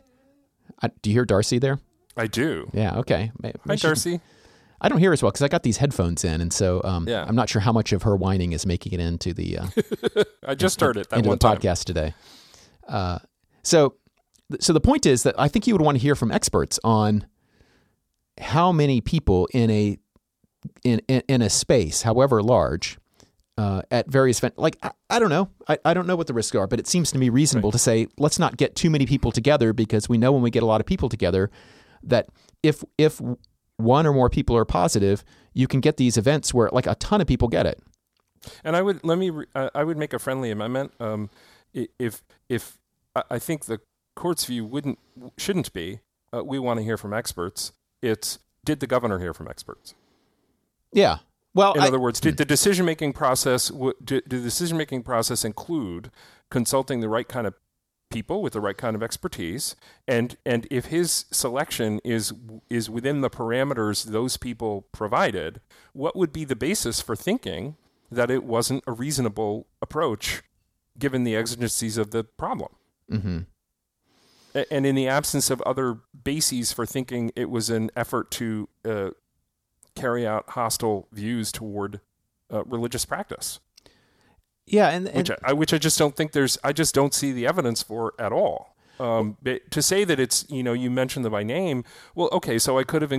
do you hear Darcy there? I do. Yeah, okay. Hi, Darcy. I don't hear as well because I got these headphones in, and so I'm not sure how much of her whining is making it into the I just heard it that into one the time. Podcast today. So the point is that I think you would want to hear from experts on how many people in a space, however large, at various I don't know. I don't know what the risks are, but it seems to me reasonable to say let's not get too many people together because we know when we get a lot of people together that if one or more people are positive, you can get these events where a ton of people get it. And I would make a friendly amendment. If I think the court's view shouldn't be, we want to hear from experts. It's, did the governor hear from experts? Yeah. Well, in other words, did the decision-making process include consulting the right kind of people with the right kind of expertise, and if his selection is within the parameters those people provided, what would be the basis for thinking that it wasn't a reasonable approach given the exigencies of the problem? Mm-hmm. And in the absence of other bases for thinking it was an effort to carry out hostile views toward religious practice. Yeah, and which I just don't think I just don't see the evidence for at all. But to say that it's, you know, you mentioned them by name. Well, okay, so I could have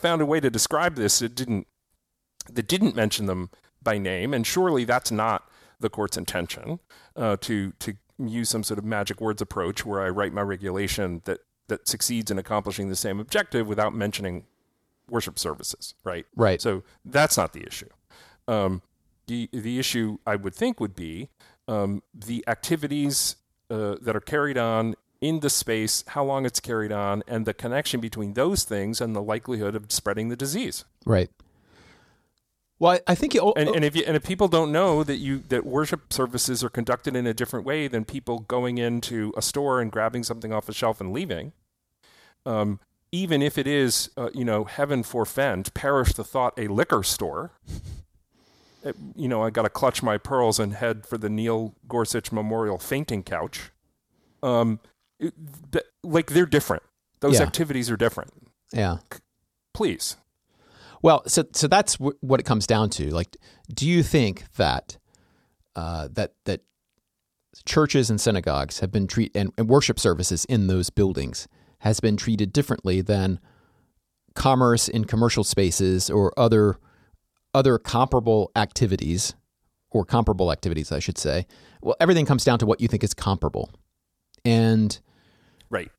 found a way to describe this that didn't mention them by name, and surely that's not the court's intention to use some sort of magic words approach where I write my regulation that succeeds in accomplishing the same objective without mentioning worship services, right? Right. So that's not the issue. The issue, I would think, would be the activities that are carried on in the space, how long it's carried on, and the connection between those things and the likelihood of spreading the disease. Right. Well, I think if people don't know that worship services are conducted in a different way than people going into a store and grabbing something off a shelf and leaving, even if it is, heaven forfend, perish the thought, a liquor store. You know, I got to clutch my pearls and head for the Neil Gorsuch Memorial fainting couch. They're different. Those activities are different. Yeah. Please. Well, so that's what it comes down to. Like, do you think that that churches and synagogues have been treated, and worship services in those buildings has been treated differently than commerce in commercial spaces or other comparable activities, I should say? Well, everything comes down to what you think is comparable. And right.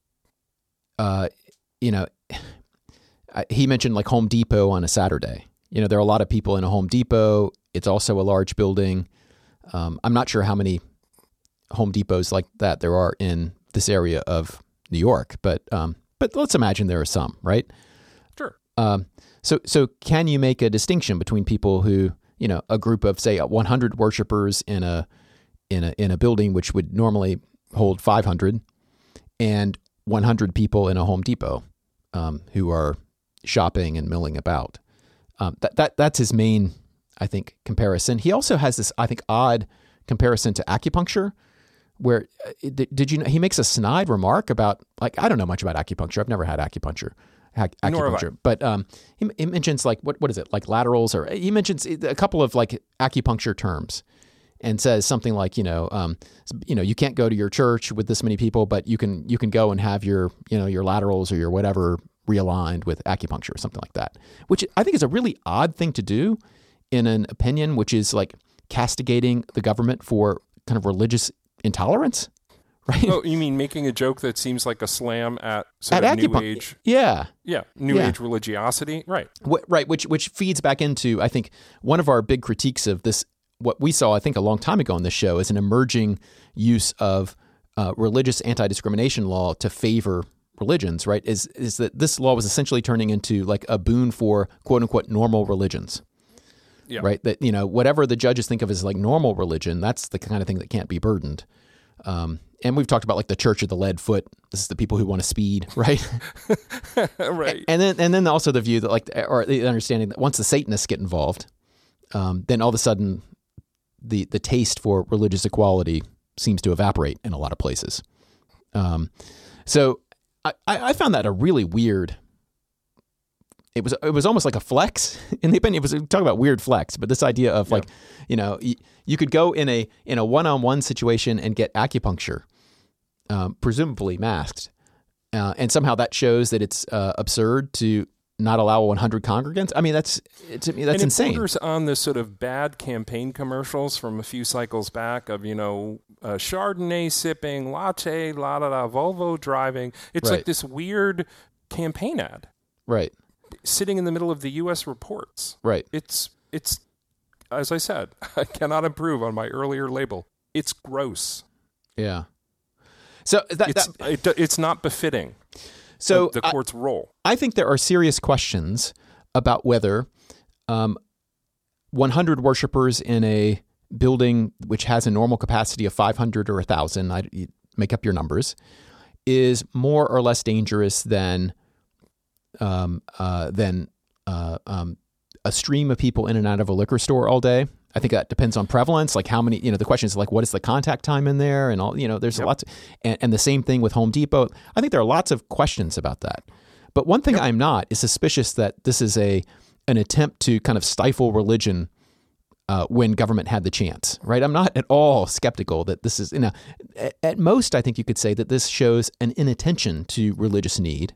He mentioned like Home Depot on a Saturday. You know, there are a lot of people in a Home Depot. It's also a large building. I'm not sure how many Home Depots like that there are in this area of New York, but let's imagine there are some, right? Sure. So can you make a distinction between people who, you know, a group of, say, 100 worshipers in a building which would normally hold 500, and 100 people in a Home Depot who are shopping and milling about? That's his main, I think, comparison. He also has this, I think, odd comparison to acupuncture, where did you know, he makes a snide remark about, like, I don't know much about acupuncture. I've never had acupuncture. But he mentions, like, what is it, like laterals, or he mentions a couple of like acupuncture terms, and says something like, you can't go to your church with this many people, but you can go and have your, you know, your laterals or your whatever realigned with acupuncture or something like that, which I think is a really odd thing to do in an opinion which is like castigating the government for kind of religious intolerance. Right. Oh, you mean making a joke that seems like a slam at New Age? Yeah. Yeah. New Age religiosity. Right. Right. Which feeds back into, I think, one of our big critiques of this, what we saw, I think, a long time ago on this show, is an emerging use of religious anti-discrimination law to favor religions, right? Is that this law was essentially turning into like a boon for, quote unquote, normal religions. Yeah. Right. That, you know, whatever the judges think of as like normal religion, that's the kind of thing that can't be burdened. And we've talked about like the Church of the Lead Foot. This is the people who want to speed, right? Right. And then also the view that like, or the understanding that once the Satanists get involved, then all of a sudden the taste for religious equality seems to evaporate in a lot of places. So I found that a really weird. It was almost like a flex in the opinion. It was talking about weird flex, but this idea of like, you know, you could go in a one-on-one situation and get acupuncture, presumably masked, and somehow that shows that it's absurd to not allow 100 congregants. I mean, that's insane. And it borders on this sort of bad campaign commercials from a few cycles back of, you know, Chardonnay sipping, latte, la la la, Volvo driving. It's right. Like this weird campaign ad, right? Sitting in the middle of the U.S. reports. Right. It's as I said, I cannot improve on my earlier label. It's gross. Yeah. So it's not befitting the court's role. I think there are serious questions about whether 100 worshipers in a building which has a normal capacity of 500 or 1,000, make up your numbers, is more or less dangerous than a stream of people in and out of a liquor store all day. I think that depends on prevalence, like how many, the question is like, what is the contact time in there? And all, there's lots. And the same thing with Home Depot. I think there are lots of questions about that. But one thing I'm not is suspicious that this is an attempt to kind of stifle religion when government had the chance, right? I'm not at all skeptical that this is, at most, I think you could say that this shows an inattention to religious need,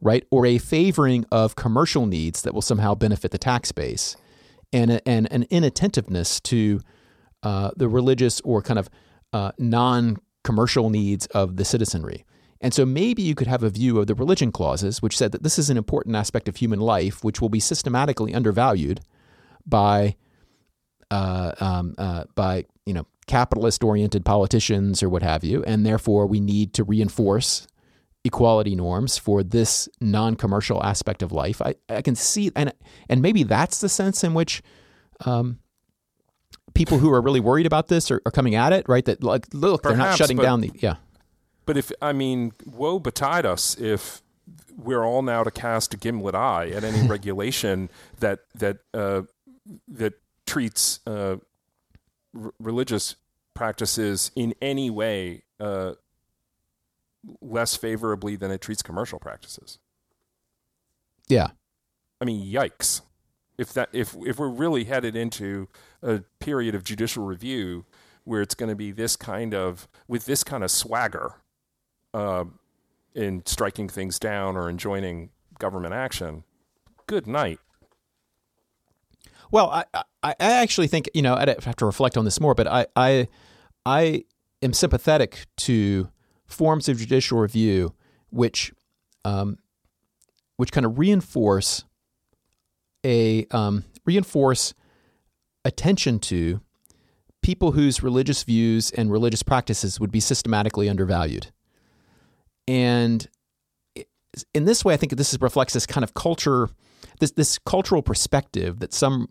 right? Or a favoring of commercial needs that will somehow benefit the tax base. And an inattentiveness to the religious or kind of non-commercial needs of the citizenry. And so maybe you could have a view of the religion clauses, which said that this is an important aspect of human life, which will be systematically undervalued by capitalist-oriented politicians or what have you, and therefore we need to reinforce equality norms for this non-commercial aspect of life. I can see, and maybe that's the sense in which people who are really worried about this are coming at it, right? That like, look, perhaps, they're not shutting down the But woe betide us if we're all now to cast a gimlet eye at any regulation that treats religious practices in any way less favorably than it treats commercial practices. Yeah. Yikes. If we're really headed into a period of judicial review where it's going to be this kind of swagger in striking things down or enjoining government action, good night. Well, I actually think, I'd have to reflect on this more, but I am sympathetic to forms of judicial review which kind of reinforce attention to people whose religious views and religious practices would be systematically undervalued. And in this way, I think this reflects this kind of culture, this cultural perspective that some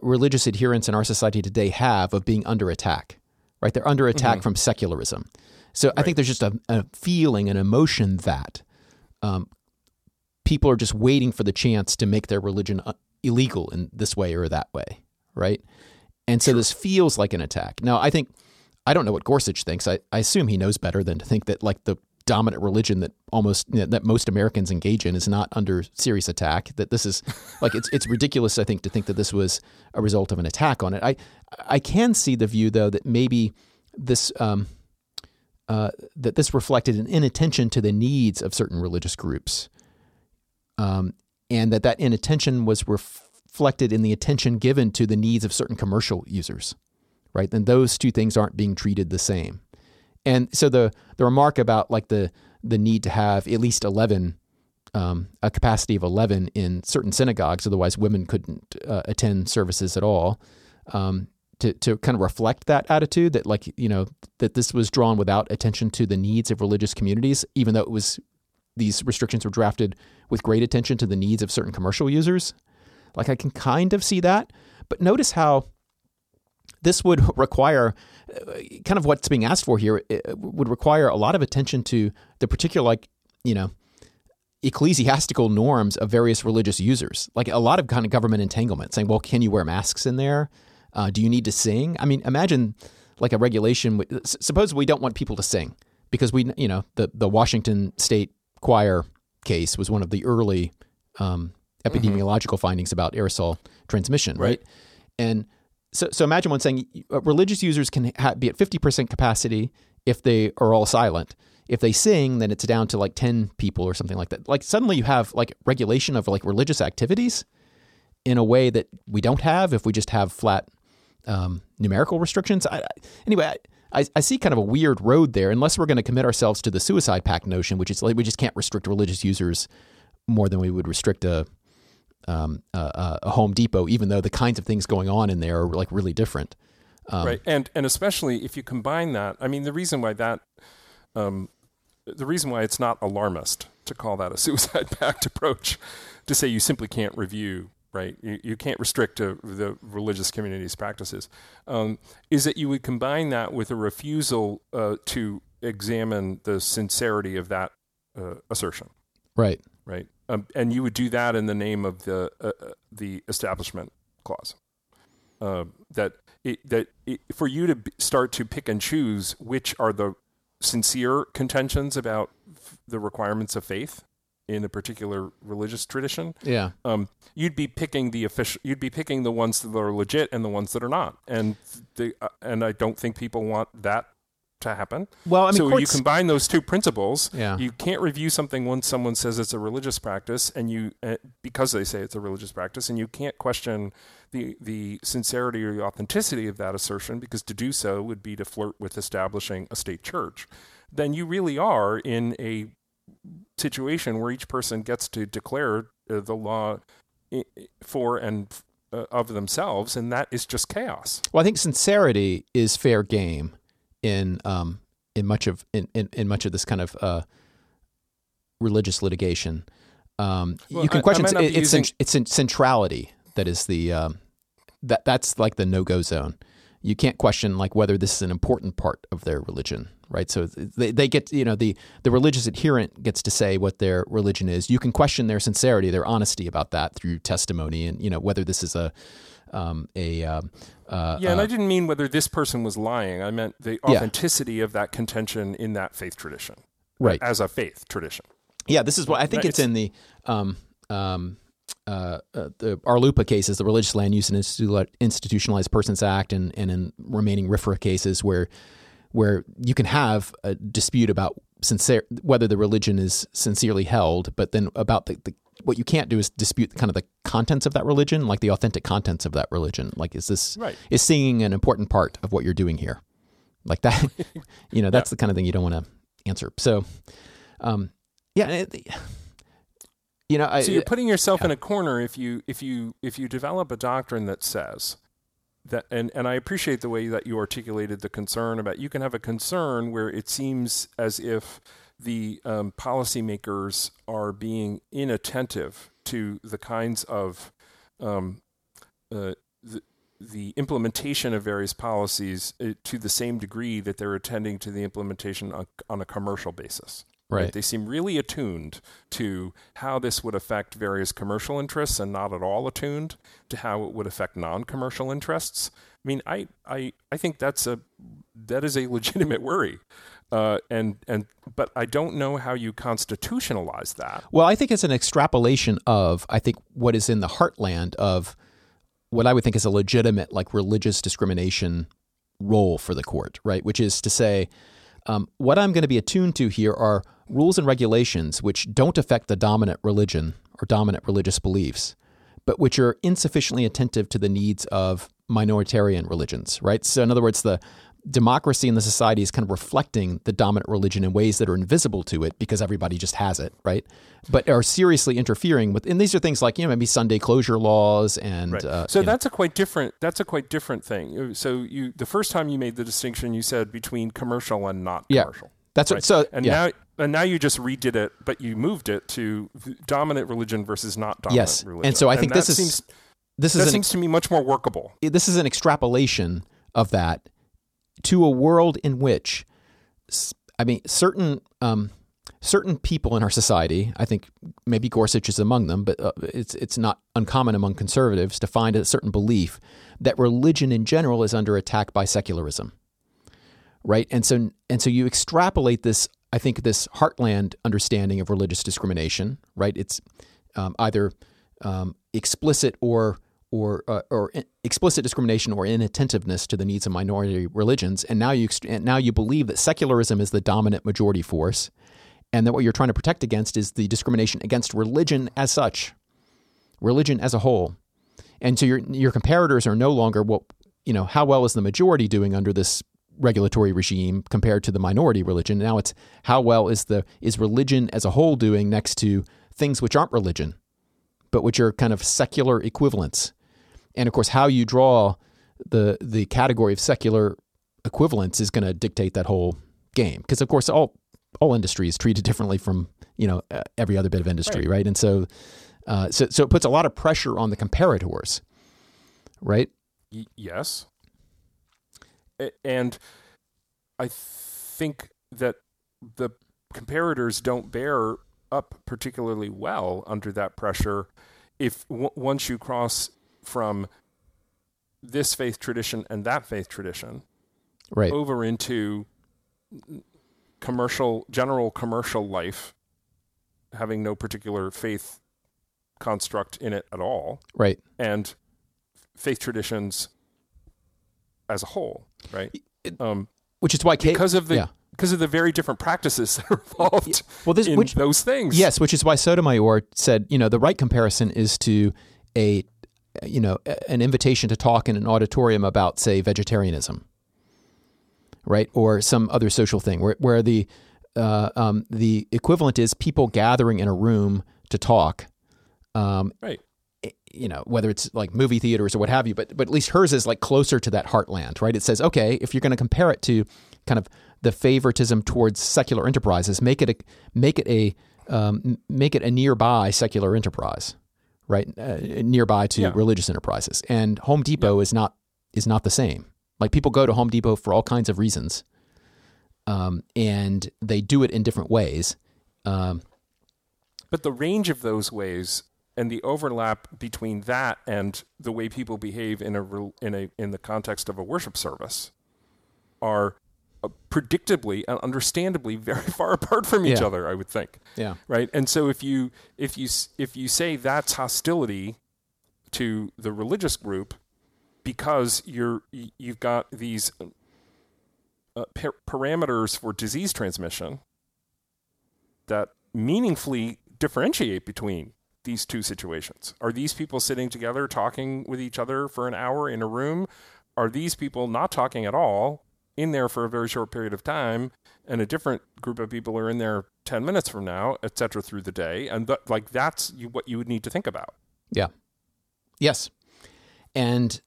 religious adherents in our society today have of being under attack. Right, they're under attack from secularism. So I think there's just a feeling, an emotion that people are just waiting for the chance to make their religion illegal in this way or that way, right? And so this feels like an attack. Now, I don't know what Gorsuch thinks. I assume he knows better than to think that like the dominant religion that that most Americans engage in is not under serious attack. That this is like it's ridiculous, I think, to think that this was a result of an attack on it. I can see the view though that maybe this that this reflected an inattention to the needs of certain religious groups, and that inattention was reflected in the attention given to the needs of certain commercial users, right? Then those two things aren't being treated the same. And so the remark about like the need to have at least 11, a capacity of 11 in certain synagogues, otherwise women couldn't attend services at all, to kind of reflect that attitude that like, that this was drawn without attention to the needs of religious communities, even though these restrictions were drafted with great attention to the needs of certain commercial users. Like I can kind of see that, but notice how this would require kind of what's being asked for here. It would require a lot of attention to the particular, ecclesiastical norms of various religious users, like a lot of kind of government entanglement saying, well, can you wear masks in there? Do you need to sing? Imagine like a regulation. Suppose we don't want people to sing because we, the Washington State Choir case was one of the early epidemiological findings about aerosol transmission. Right. And So imagine one saying religious users can be at 50% capacity if they are all silent. If they sing, then it's down to like 10 people or something like that. Like suddenly you have like regulation of like religious activities in a way that we don't have if we just have flat numerical restrictions. I see kind of a weird road there unless we're going to commit ourselves to the suicide pact notion, which is like we just can't restrict religious users more than we would restrict a Home Depot, even though the kinds of things going on in there are like really different. Right. And especially if you combine that, I mean, the reason why it's not alarmist to call that a suicide pact approach, to say you simply can't review, right? You can't restrict the religious community's practices, is that you would combine that with a refusal to examine the sincerity of that assertion. Right. Right. And you would do that in the name of the Establishment Clause. For you to start to pick and choose which are the sincere contentions about the requirements of faith in a particular religious tradition, you'd be picking the ones that are legit and the ones that are not, and I don't think people want that to happen. Well, I mean, so if you combine those two principles, you can't review something once someone says it's a religious practice, and you because they say it's a religious practice, and you can't question the sincerity or the authenticity of that assertion, because to do so would be to flirt with establishing a state church. Then you really are in a situation where each person gets to declare the law for and of themselves, and that is just chaos. Well, I think sincerity is fair game in much of this kind of religious litigation. Well, you can question it's centrality that is the that's like the no-go zone. You can't question like whether this is an important part of their religion, right? So they get, you know, the religious adherent gets to say what their religion is. You can question their sincerity, their honesty about that through testimony, and you know whether this is and I didn't mean whether this person was lying. I meant the authenticity of that contention in that faith tradition, right? As a faith tradition. Yeah, this is what I think it's in the Arlupa cases, the Religious Land Use and Institutionalized Persons Act, and in remaining RFRA cases where you can have a dispute about whether the religion is sincerely held, but then about the what you can't do is dispute kind of the contents of that religion, like the authentic contents of that religion. Like, is singing an important part of what you're doing here? Like that, you know, that's the kind of thing you don't want to answer. So, you're putting yourself in a corner if you develop a doctrine that says that, and I appreciate the way that you articulated the concern about, you can have a concern where it seems as if the policymakers are being inattentive to the kinds of the implementation of various policies to the same degree that they're attending to the implementation on a commercial basis. Right. They seem really attuned to how this would affect various commercial interests and not at all attuned to how it would affect non-commercial interests. I mean, I think that is a legitimate worry. But I don't know how you constitutionalize that. Well, I think it's an extrapolation of, I think, what is in the heartland of what I would think is a legitimate, like, religious discrimination role for the court, right? Which is to say, what I'm going to be attuned to here are rules and regulations which don't affect the dominant religion or dominant religious beliefs, but which are insufficiently attentive to the needs of minoritarian religions, right? So in other words, the democracy in the society is kind of reflecting the dominant religion in ways that are invisible to it because everybody just has it, right? But are seriously interfering with, and these are things like, you know, maybe Sunday closure laws and right. So that's a quite different thing. So you, the first time you made the distinction, you said between commercial and not commercial. Yeah, that's right. Now you just redid it, but you moved it to dominant religion versus not dominant religion. And so I think this seems to me much more workable. This is an extrapolation of that to a world in which, I mean, certain people in our society, I think maybe Gorsuch is among them, but it's not uncommon among conservatives to find a certain belief that religion in general is under attack by secularism, right? And so you extrapolate this, I think, this heartland understanding of religious discrimination, right? It's either explicit or explicit discrimination or inattentiveness to the needs of minority religions, and now you believe that secularism is the dominant majority force, and that what you're trying to protect against is the discrimination against religion as such, religion as a whole, and so your comparators are no longer how well is the majority doing under this regulatory regime compared to the minority religion. Now it's how well is religion as a whole doing next to things which aren't religion, but which are kind of secular equivalents. And of course, how you draw the category of secular equivalence is going to dictate that whole game, because of course all industry is treated differently from every other bit of industry, right? And so, so it puts a lot of pressure on the comparators, right? Yes, and I think that the comparators don't bear up particularly well under that pressure. If once you cross from this faith tradition and that faith tradition, right, over into general commercial life, having no particular faith construct in it at all, right, and faith traditions as a whole, right, which is why because of the very different practices that are involved in those things. Yes, which is why Sotomayor said, the right comparison is to an invitation to talk in an auditorium about, say, vegetarianism, right, or some other social thing, where the equivalent is people gathering in a room to talk, right. Whether it's like movie theaters or what have you, but at least hers is like closer to that heartland, right? It says, okay, if you're going to compare it to kind of the favoritism towards secular enterprises, make it a nearby secular enterprise, right? Nearby to religious enterprises. And Home Depot is not the same. Like, people go to Home Depot for all kinds of reasons, and they do it in different ways. But the range of those ways and the overlap between that and the way people behave in the context of a worship service are predictably and understandably very far apart from each other, I would think. Yeah. Right. And so if you say that's hostility to the religious group because you've got these parameters for disease transmission that meaningfully differentiate between these two situations. Are these people sitting together talking with each other for an hour in a room? Are these people not talking at all in there for a very short period of time, and a different group of people are in there 10 minutes from now, et cetera, through the day? And that's what you would need to think about. Yeah. Yes. And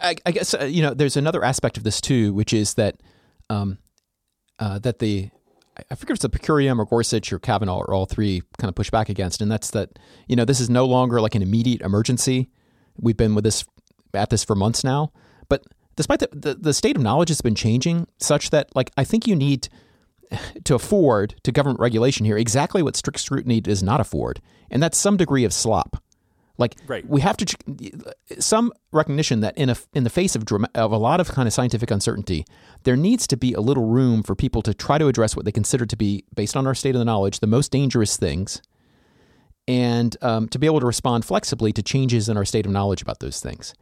I guess, there's another aspect of this too, which is that, that the, I forget if it's the per curiam or Gorsuch or Kavanaugh or all three kind of push back against. And that's that, this is no longer like an immediate emergency. We've been at this for months now. But despite the state of knowledge has been changing such that, like, I think you need to afford to government regulation here exactly what strict scrutiny does not afford. And that's some degree of slop. Like, we have to some recognition that in the face of a lot of kind of scientific uncertainty, there needs to be a little room for people to try to address what they consider to be, based on our state of the knowledge, the most dangerous things, and to be able to respond flexibly to changes in our state of knowledge about those things.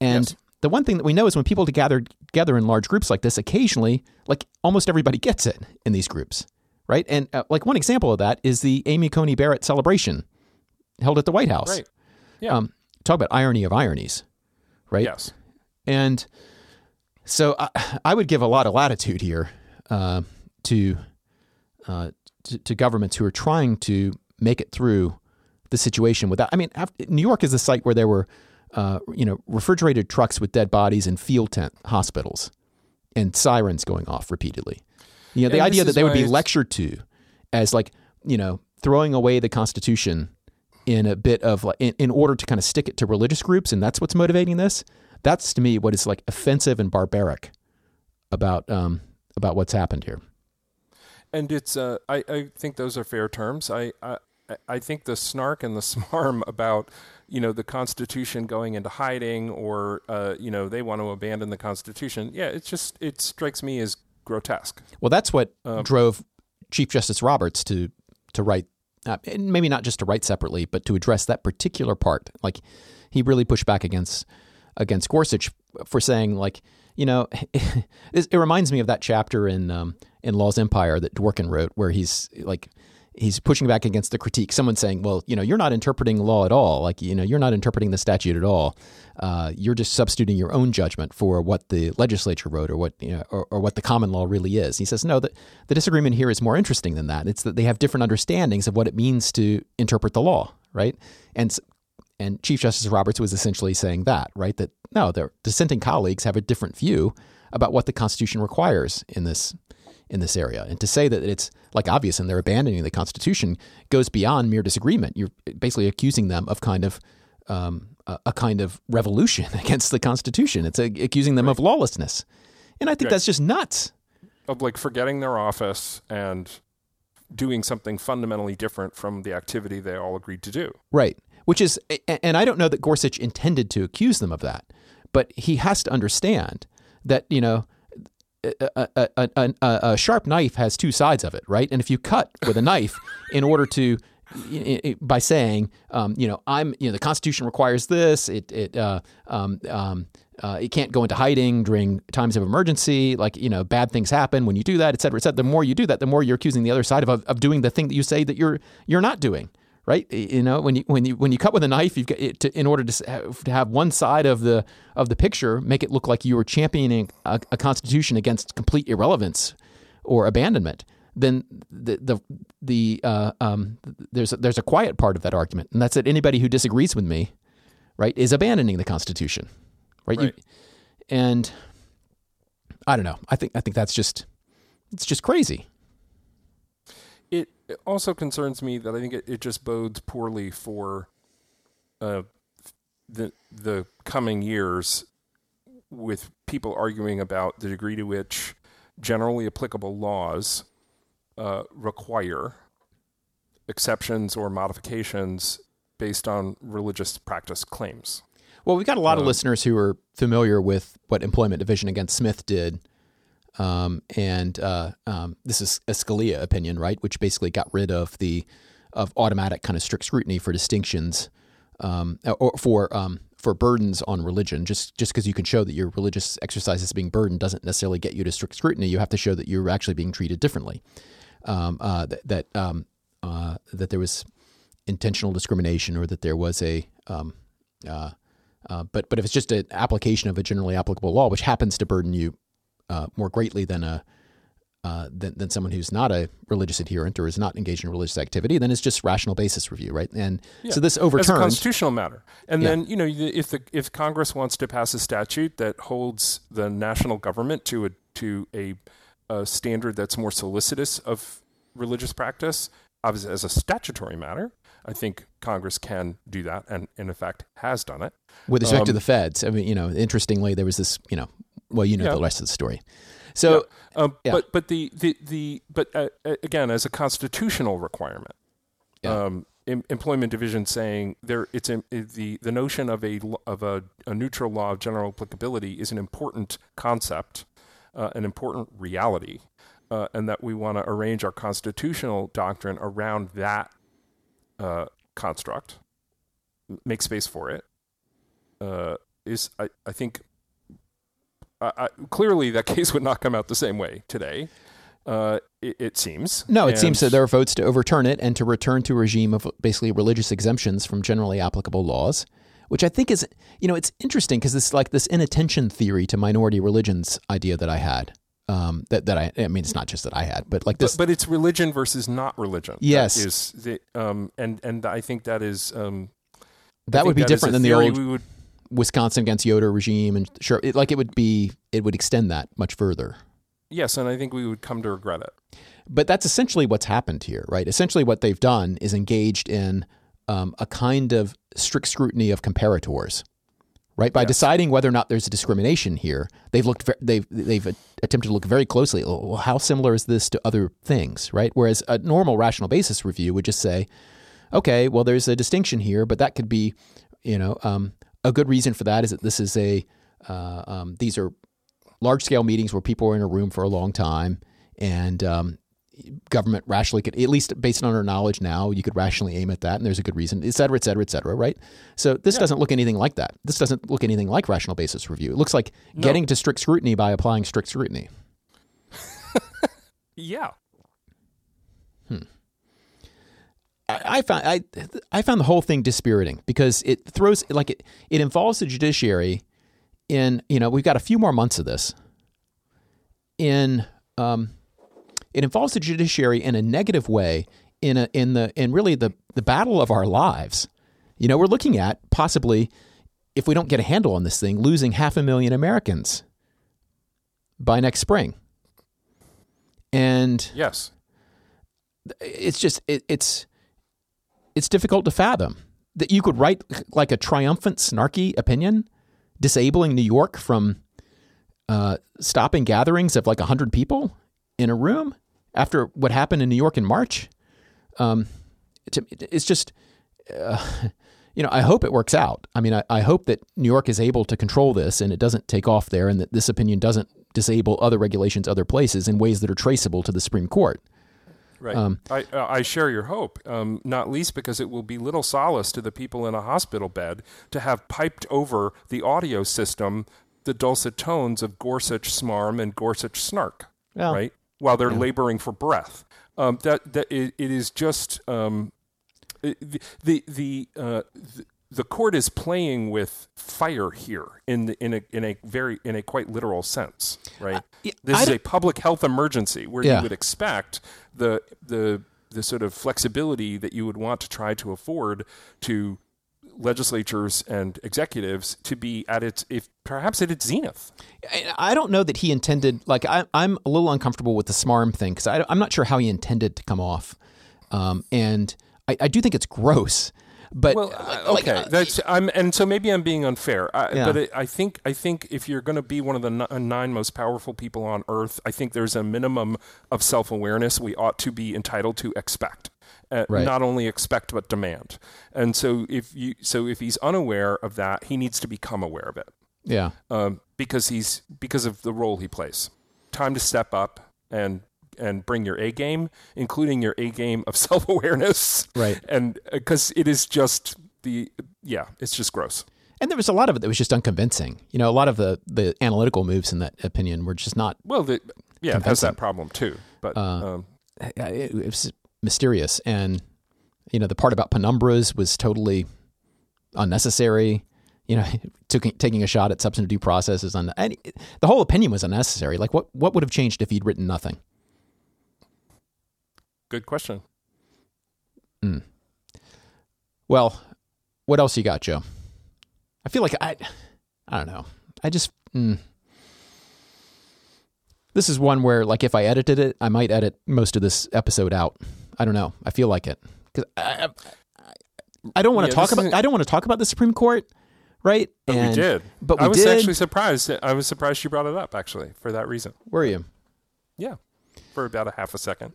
And the one thing that we know is when people gather in large groups like this, occasionally, like, almost everybody gets it in these groups, right? And like, one example of that is the Amy Coney Barrett celebration held at the White House. Right. Yeah. Talk about irony of ironies, right? Yes. And so I would give a lot of latitude here to governments who are trying to make it through the situation without. I mean, New York is a site where there were, refrigerated trucks with dead bodies and field tent hospitals, and sirens going off repeatedly. The idea that they would be lectured to as, like, throwing away the Constitution in a bit of, like, in order to kind of stick it to religious groups, and that's what's motivating this. That's, to me, what is, like, offensive and barbaric about what's happened here. And it's I think those are fair terms. I think the snark and the smarm about the Constitution going into hiding, or they want to abandon the Constitution. Yeah, it strikes me as grotesque. Well, that's what drove Chief Justice Roberts to write. And maybe not just to write separately, but to address that particular part. Like, he really pushed back against Gorsuch for saying, like, it reminds me of that chapter in Law's Empire that Dworkin wrote, where he's pushing back against the critique. Someone saying, well, you're not interpreting law at all. Like, you're not interpreting the statute at all. You're just substituting your own judgment for what the legislature wrote, or what, or what the common law really is. He says, no, the disagreement here is more interesting than that. It's that they have different understandings of what it means to interpret the law, right? And And Chief Justice Roberts was essentially saying that, right? That no, their dissenting colleagues have a different view about what the Constitution requires in this area. And to say that it's like obvious and they're abandoning the Constitution goes beyond mere disagreement. You're basically accusing them of kind of a kind of revolution against the Constitution. It's accusing them of lawlessness. And I think that's just nuts. Of like forgetting their office and doing something fundamentally different from the activity they all agreed to do. Right. Which is, and I don't know that Gorsuch intended to accuse them of that, but he has to understand that, you know, a sharp knife has two sides of it, right? And if you cut with a knife in order to, by saying, the Constitution requires this, it can't go into hiding during times of emergency, like, you know, bad things happen when you do that, et cetera, et cetera. The more you do that, the more you're accusing the other side of doing the thing that you say that you're not doing. Right, you know, when you cut with a knife, you've got in order to have one side of the picture make it look like you were championing a constitution against complete irrelevance or abandonment. Then there's a quiet part of that argument, and that's that anybody who disagrees with me, right, is abandoning the Constitution, right? And I don't know. I think that's just crazy. It also concerns me that I think it just bodes poorly for the coming years with people arguing about the degree to which generally applicable laws require exceptions or modifications based on religious practice claims. Well, we've got a lot of listeners who are familiar with what Employment Division Against Smith did. This is a Scalia opinion, right, which basically got rid of the automatic kind of strict scrutiny for distinctions or for burdens on religion. Just because you can show that your religious exercise is being burdened doesn't necessarily get you to strict scrutiny. You have to show that you're actually being treated differently, that there was intentional discrimination or that there was but if it's just an application of a generally applicable law, which happens to burden you more greatly than someone who's not a religious adherent or is not engaged in religious activity, then it's just rational basis review, right? And so this overturns as a constitutional matter. And then if Congress wants to pass a statute that holds the national government to a standard that's more solicitous of religious practice, obviously as a statutory matter, I think Congress can do that, and in effect has done it with respect to the feds. I mean, interestingly, there was this, the rest of the story. So, again, as a constitutional requirement, Employment Division saying the notion of a neutral law of general applicability is an important concept, an important reality, and that we want to arrange our constitutional doctrine around that construct, make space for it. Clearly, that case would not come out the same way today, it seems. No, it seems that there are votes to overturn it and to return to a regime of basically religious exemptions from generally applicable laws, which I think is, it's interesting because it's like this inattention theory to minority religions idea that I had. It's not just that I had, but like this. But it's religion versus not religion. Yes. That is and I think that is... that would be different than the old... Wisconsin Against Yoder regime, and sure, it would extend that much further. Yes, and I think we would come to regret it. But that's essentially what's happened here, right? Essentially, what they've done is engaged in a kind of strict scrutiny of comparators, right? By deciding whether or not there's a discrimination here, they've attempted to look very closely. Well, how similar is this to other things, right? Whereas a normal rational basis review would just say, okay, well, there's a distinction here, but that could be, a good reason for that is that this is these are large-scale meetings where people are in a room for a long time, and government rationally could, at least based on our knowledge now, you could rationally aim at that, and there's a good reason, et cetera, et cetera, et cetera, right? So this doesn't look anything like that. This doesn't look anything like rational basis review. It looks like getting to strict scrutiny by applying strict scrutiny. Yeah. I found the whole thing dispiriting because it throws it involves the judiciary in we've got a few more months of this. It involves the judiciary in a negative way in really the battle of our lives You know, we're looking at possibly, if we don't get a handle on this thing, losing 500,000 Americans by next spring. And yes, it's just it's difficult to fathom that you could write like a triumphant, snarky opinion disabling New York from stopping gatherings of like 100 people in a room after what happened in New York in March. It's just, you know, I hope it works out. I mean, I hope that New York is able to control this and it doesn't take off there, and that this opinion doesn't disable other regulations other places in ways that are traceable to the Supreme Court. Right. I share your hope, not least because it will be little solace to the people in a hospital bed to have piped over the audio system the dulcet tones of Gorsuch smarm and Gorsuch snark, right? While they're laboring for breath. That it is just the court is playing with fire here in a quite literal sense, right? This is a public health emergency where you would expect the sort of flexibility that you would want to try to afford to legislatures and executives to be at its, if perhaps at its zenith. I don't know that he intended, like, I'm a little uncomfortable with the smarm thing because I'm not sure how he intended to come off. And I do think it's gross. But and so maybe I'm being unfair. But I think if you're going to be one of the nine most powerful people on earth, I think there's a minimum of self-awareness we ought to be entitled to expect. Not only expect but demand. And so if he's unaware of that, he needs to become aware of it. Yeah. Because of the role he plays. Time to step up and bring your A game, including your A game of self-awareness. Right. And because it is just it's just gross. And there was a lot of it that was just unconvincing. You know, a lot of the analytical moves in that opinion were just not. Well, it has that problem too. But it was mysterious. And, you know, the part about penumbras was totally unnecessary. You know, taking a shot at substantive due process is the whole opinion was unnecessary. Like, what would have changed if he'd written nothing? Good question. Mm. Well, what else you got, Joe? I feel like I don't know. I just this is one where, like, if I edited it, I might edit most of this episode out. I don't know. I feel like it because I don't want to talk about. I don't want to talk about the Supreme Court, right? But we did. Actually surprised. I was surprised you brought it up actually for that reason. Were you? Yeah, for about a half a second.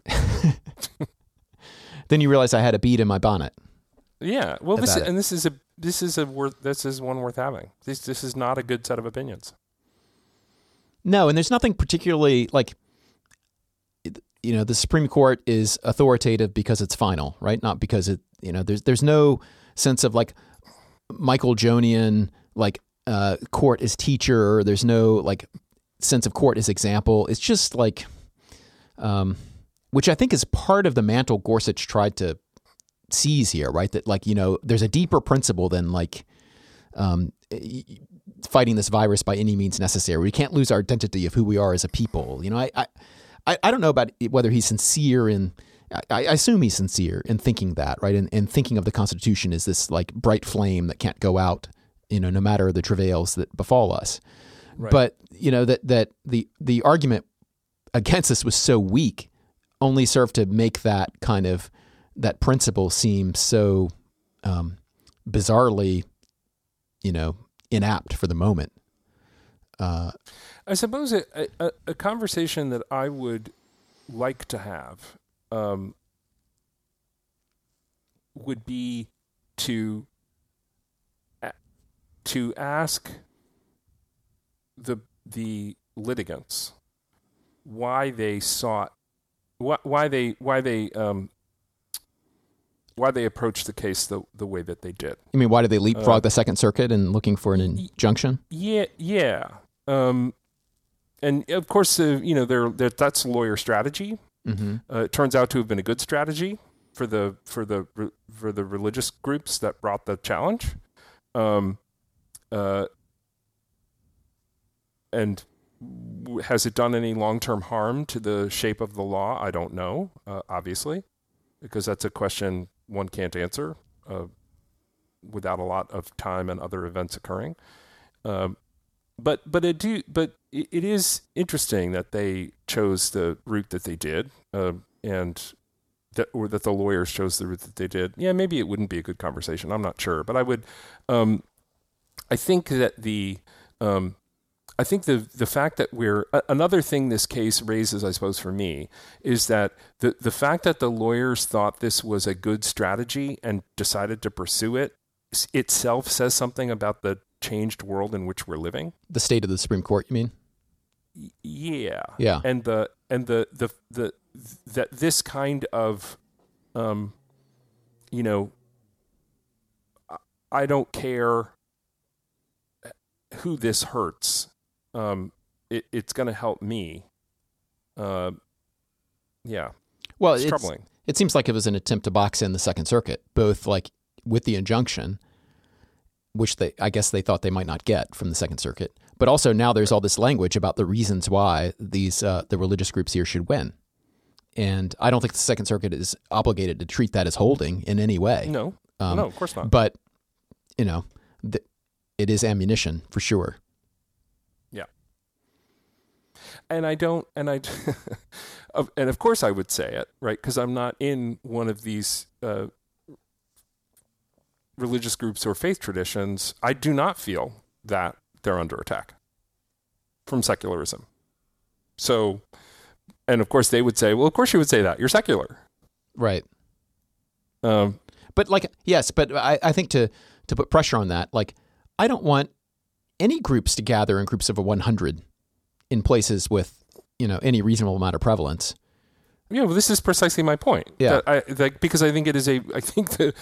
Then you realize I had a bead in my bonnet. Yeah, well, this is one worth having. This is not a good set of opinions. No, and there's nothing particularly like, you know, the Supreme Court is authoritative because it's final, right? Not because it, you know, there's no sense of like Michael Jonian like court is teacher. There's no like sense of court is example. It's just like. Which I think is part of the mantle Gorsuch tried to seize here, right? That, like, you know, there's a deeper principle than, like, fighting this virus by any means necessary. We can't lose our identity of who we are as a people. You know, I don't know about whether he's sincere in – I assume he's sincere in thinking that, right? And thinking of the Constitution as this, like, bright flame that can't go out, you know, no matter the travails that befall us. Right. But, you know, that the argument against this was so weak – only serve to make that kind of that principle seem so bizarrely, you know, inapt for the moment. I suppose a conversation that I would like to have would be to ask the litigants why they sought. Why they approached the case the way that they did? You mean why did they leapfrog the Second Circuit and looking for an injunction? Yeah. And of course, you know, that's lawyer strategy. Mm-hmm. It turns out to have been a good strategy for the religious groups that brought the challenge. And. Has it done any long-term harm to the shape of the law? I don't know, obviously, because that's a question one can't answer. without a lot of time and other events occurring. But it is interesting that they chose the route that they did, or that the lawyers chose the route that they did. Yeah, maybe it wouldn't be a good conversation. I'm not sure, but I would. I think that the fact that we're another thing this case raises, I suppose, for me, is that the fact that the lawyers thought this was a good strategy and decided to pursue it itself says something about the changed world in which we're living. The state of the Supreme Court, you mean? Yeah. Yeah. And the that this kind of, I don't care who this hurts. It's going to help me. Yeah. Well, it's troubling. It seems like it was an attempt to box in the Second Circuit, both like with the injunction, which I guess they thought they might not get from the Second Circuit, but also now there's all this language about the reasons why these the religious groups here should win. And I don't think the Second Circuit is obligated to treat that as holding in any way. No, no, of course not. But, it is ammunition for sure. Yeah. And of course I would say it, right? Because I'm not in one of these religious groups or faith traditions. I do not feel that they're under attack from secularism. So, and of course they would say, well, of course you would say that. You're secular. Right. But I think to put pressure on that, like, I don't want any groups to gather in groups of 100 in places with, any reasonable amount of prevalence. Yeah, well, this is precisely my point. Yeah, because I think it is the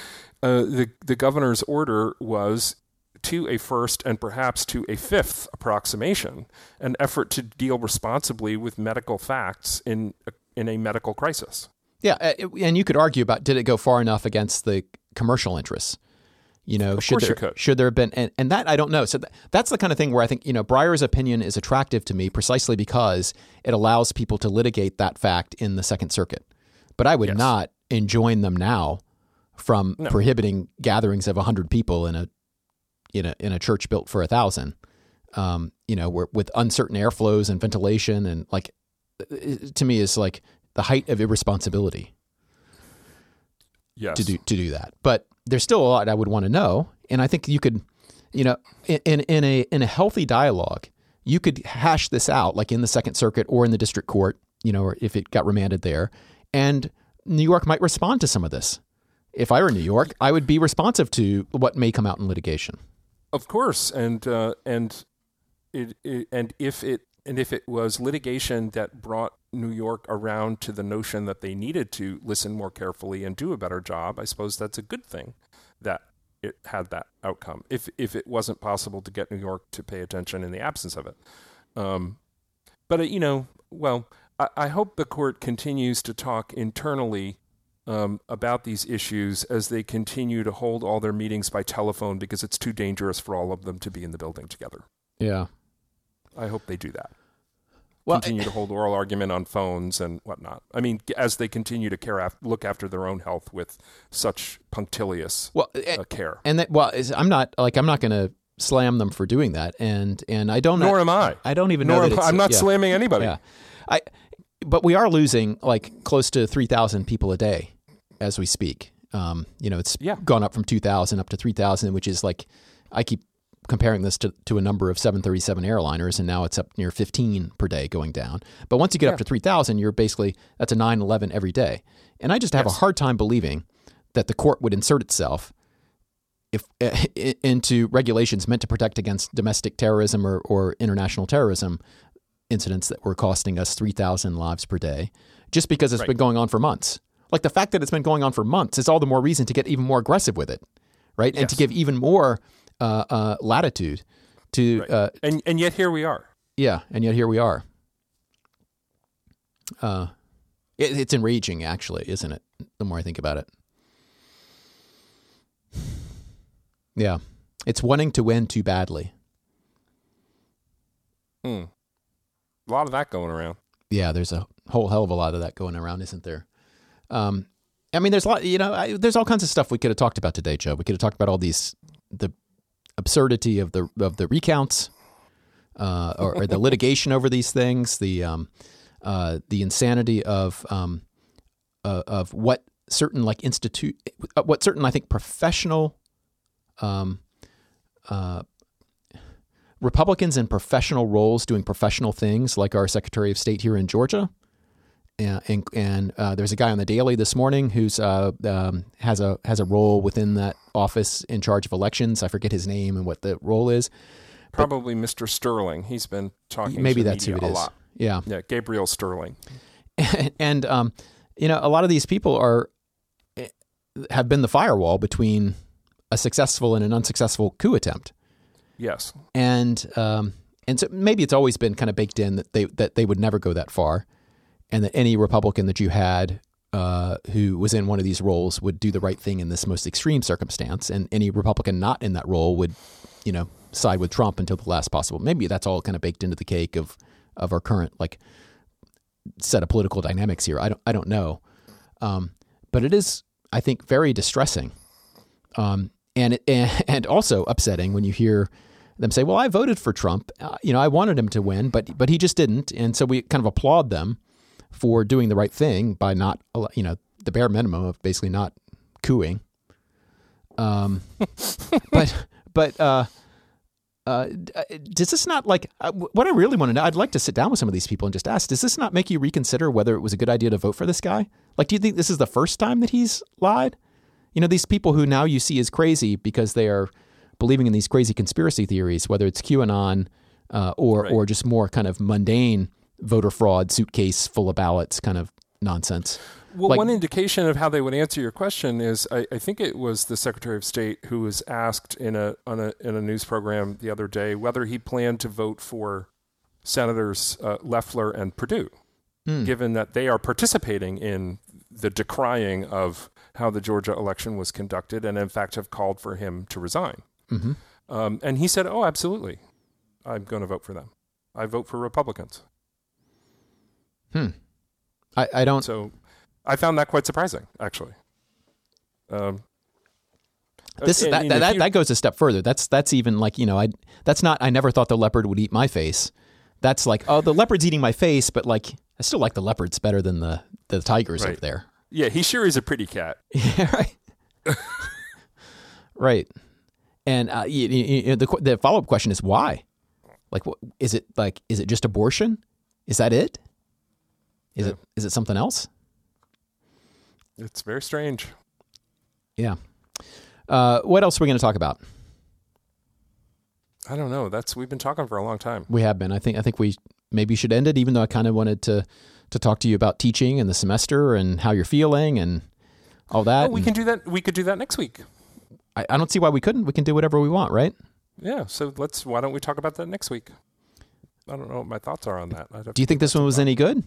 governor's order was to a first and perhaps to a fifth approximation, an effort to deal responsibly with medical facts in a medical crisis. Yeah, and you could argue about did it go far enough against the commercial interests. Should there have been, and that I don't know. So that's the kind of thing where I think, Breyer's opinion is attractive to me precisely because it allows people to litigate that fact in the Second Circuit. But I would not enjoin them now from prohibiting gatherings of 100 people in a church built for 1,000. With uncertain airflows and ventilation, and like, to me is like the height of irresponsibility. Yes. To do that, but there's still a lot I would want to know, and I think you could, in a healthy dialogue, you could hash this out, like in the Second Circuit or in the district court, or if it got remanded there, and New York might respond to some of this. If I were in New York, I would be responsive to what may come out in litigation. Of course, and if it was litigation that brought New York around to the notion that they needed to listen more carefully and do a better job, I suppose that's a good thing that it had that outcome. If it wasn't possible to get New York to pay attention in the absence of it. I hope the court continues to talk internally about these issues as they continue to hold all their meetings by telephone, because it's too dangerous for all of them to be in the building together. Yeah. I hope they do that. Well, continue to hold oral argument on phones and whatnot. I mean, as they continue to look after their own health with such punctilious care. And I'm not going to slam them for doing that. And I don't know. Nor am I. I don't even know. I'm not slamming anybody. Yeah. But we are losing like close to 3,000 people a day as we speak. It's gone up from 2,000 up to 3,000, which is like, I keep comparing this to a number of 737 airliners, and now it's up near 15 per day going down. But once you get up to 3,000, you're basically, that's a 9/11 every day. And I just have a hard time believing that the court would insert itself into regulations meant to protect against domestic terrorism or international terrorism incidents that were costing us 3,000 lives per day, just because it's been going on for months. Like, the fact that it's been going on for months is all the more reason to get even more aggressive with it, right? Yes. And to give even more latitude to and yet here we are. Yeah, and yet here we are. It's enraging, actually, isn't it? The more I think about it. Yeah, it's wanting to win too badly. A lot of that going around. Yeah, there's a whole hell of a lot of that going around, isn't there? I mean, there's a lot, you know, there's all kinds of stuff we could have talked about today, Joe. We could have talked about all these, the absurdity of the recounts, or the litigation over these things, the insanity of what certain I think professional Republicans in professional roles doing professional things, like our Secretary of State here in Georgia. And there's a guy on the Daily this morning who's has a role within that office in charge of elections. I forget his name and what the role is. Probably Mr. Sterling. He's been talking. Maybe that's who it is. Lot. Yeah. Yeah. Gabriel Sterling. And you know, a lot of these people have been the firewall between a successful and an unsuccessful coup attempt. Yes. And so maybe it's always been kind of baked in that they would never go that far. And that any Republican that you had who was in one of these roles would do the right thing in this most extreme circumstance, and any Republican not in that role would, you know, side with Trump until the last possible. Maybe that's all kind of baked into the cake of our current set of political dynamics here. I don't know, but it is, I think, very distressing, and also upsetting when you hear them say, "Well, I voted for Trump. You know, I wanted him to win, but he just didn't," and so we kind of applaud them for doing the right thing by not, you know, the bare minimum of basically not cooing. But does this not, what I really want to know, I'd like to sit down with some of these people and just ask, does this not make you reconsider whether it was a good idea to vote for this guy? Like, do you think this is the first time that he's lied? You know, these people who now you see as crazy because they are believing in these crazy conspiracy theories, whether it's QAnon or just more kind of mundane voter fraud, suitcase full of ballots kind of nonsense. Well, one indication of how they would answer your question is, I think it was the Secretary of State who was asked in a news program the other day whether he planned to vote for Senators Loeffler and Perdue, given that they are participating in the decrying of how the Georgia election was conducted and, in fact, have called for him to resign. Mm-hmm. And he said, "Oh, absolutely. I'm going to vote for them. I vote for Republicans." I don't. So, I found that quite surprising, actually. That goes a step further. That's even I never thought the leopard would eat my face. That's like, oh, the leopard's eating my face, but I still like the leopards better than the tigers right. Up there. Yeah, he sure is a pretty cat. Yeah, right. Right, and the follow up question is why? Is it just abortion? Is that it? Is it something else? It's very strange. Yeah. What else are we going to talk about? I don't know. We've been talking for a long time. We have been. I think we maybe should end it, even though I kind of wanted to talk to you about teaching and the semester and how you're feeling and all that. Oh, we can do that. We could do that next week. I don't see why we couldn't. We can do whatever we want, right? Yeah. So why don't we talk about that next week? I don't know what my thoughts are on that. Do you think this one was any good?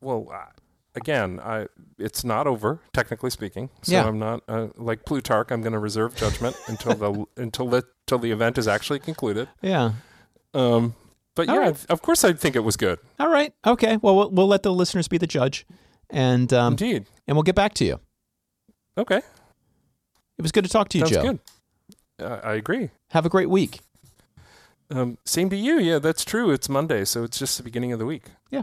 Well, again, it's not over, technically speaking. So yeah. I'm not like Plutarch. I'm going to reserve judgment until the event is actually concluded. Yeah. But yeah, right. Of course, I think it was good. All right. Okay. Well, we'll let the listeners be the judge, and indeed, and we'll get back to you. Okay. It was good to talk to you, Joe. Sounds good. I agree. Have a great week. Same to you. Yeah, that's true. It's Monday, so it's just the beginning of the week. Yeah.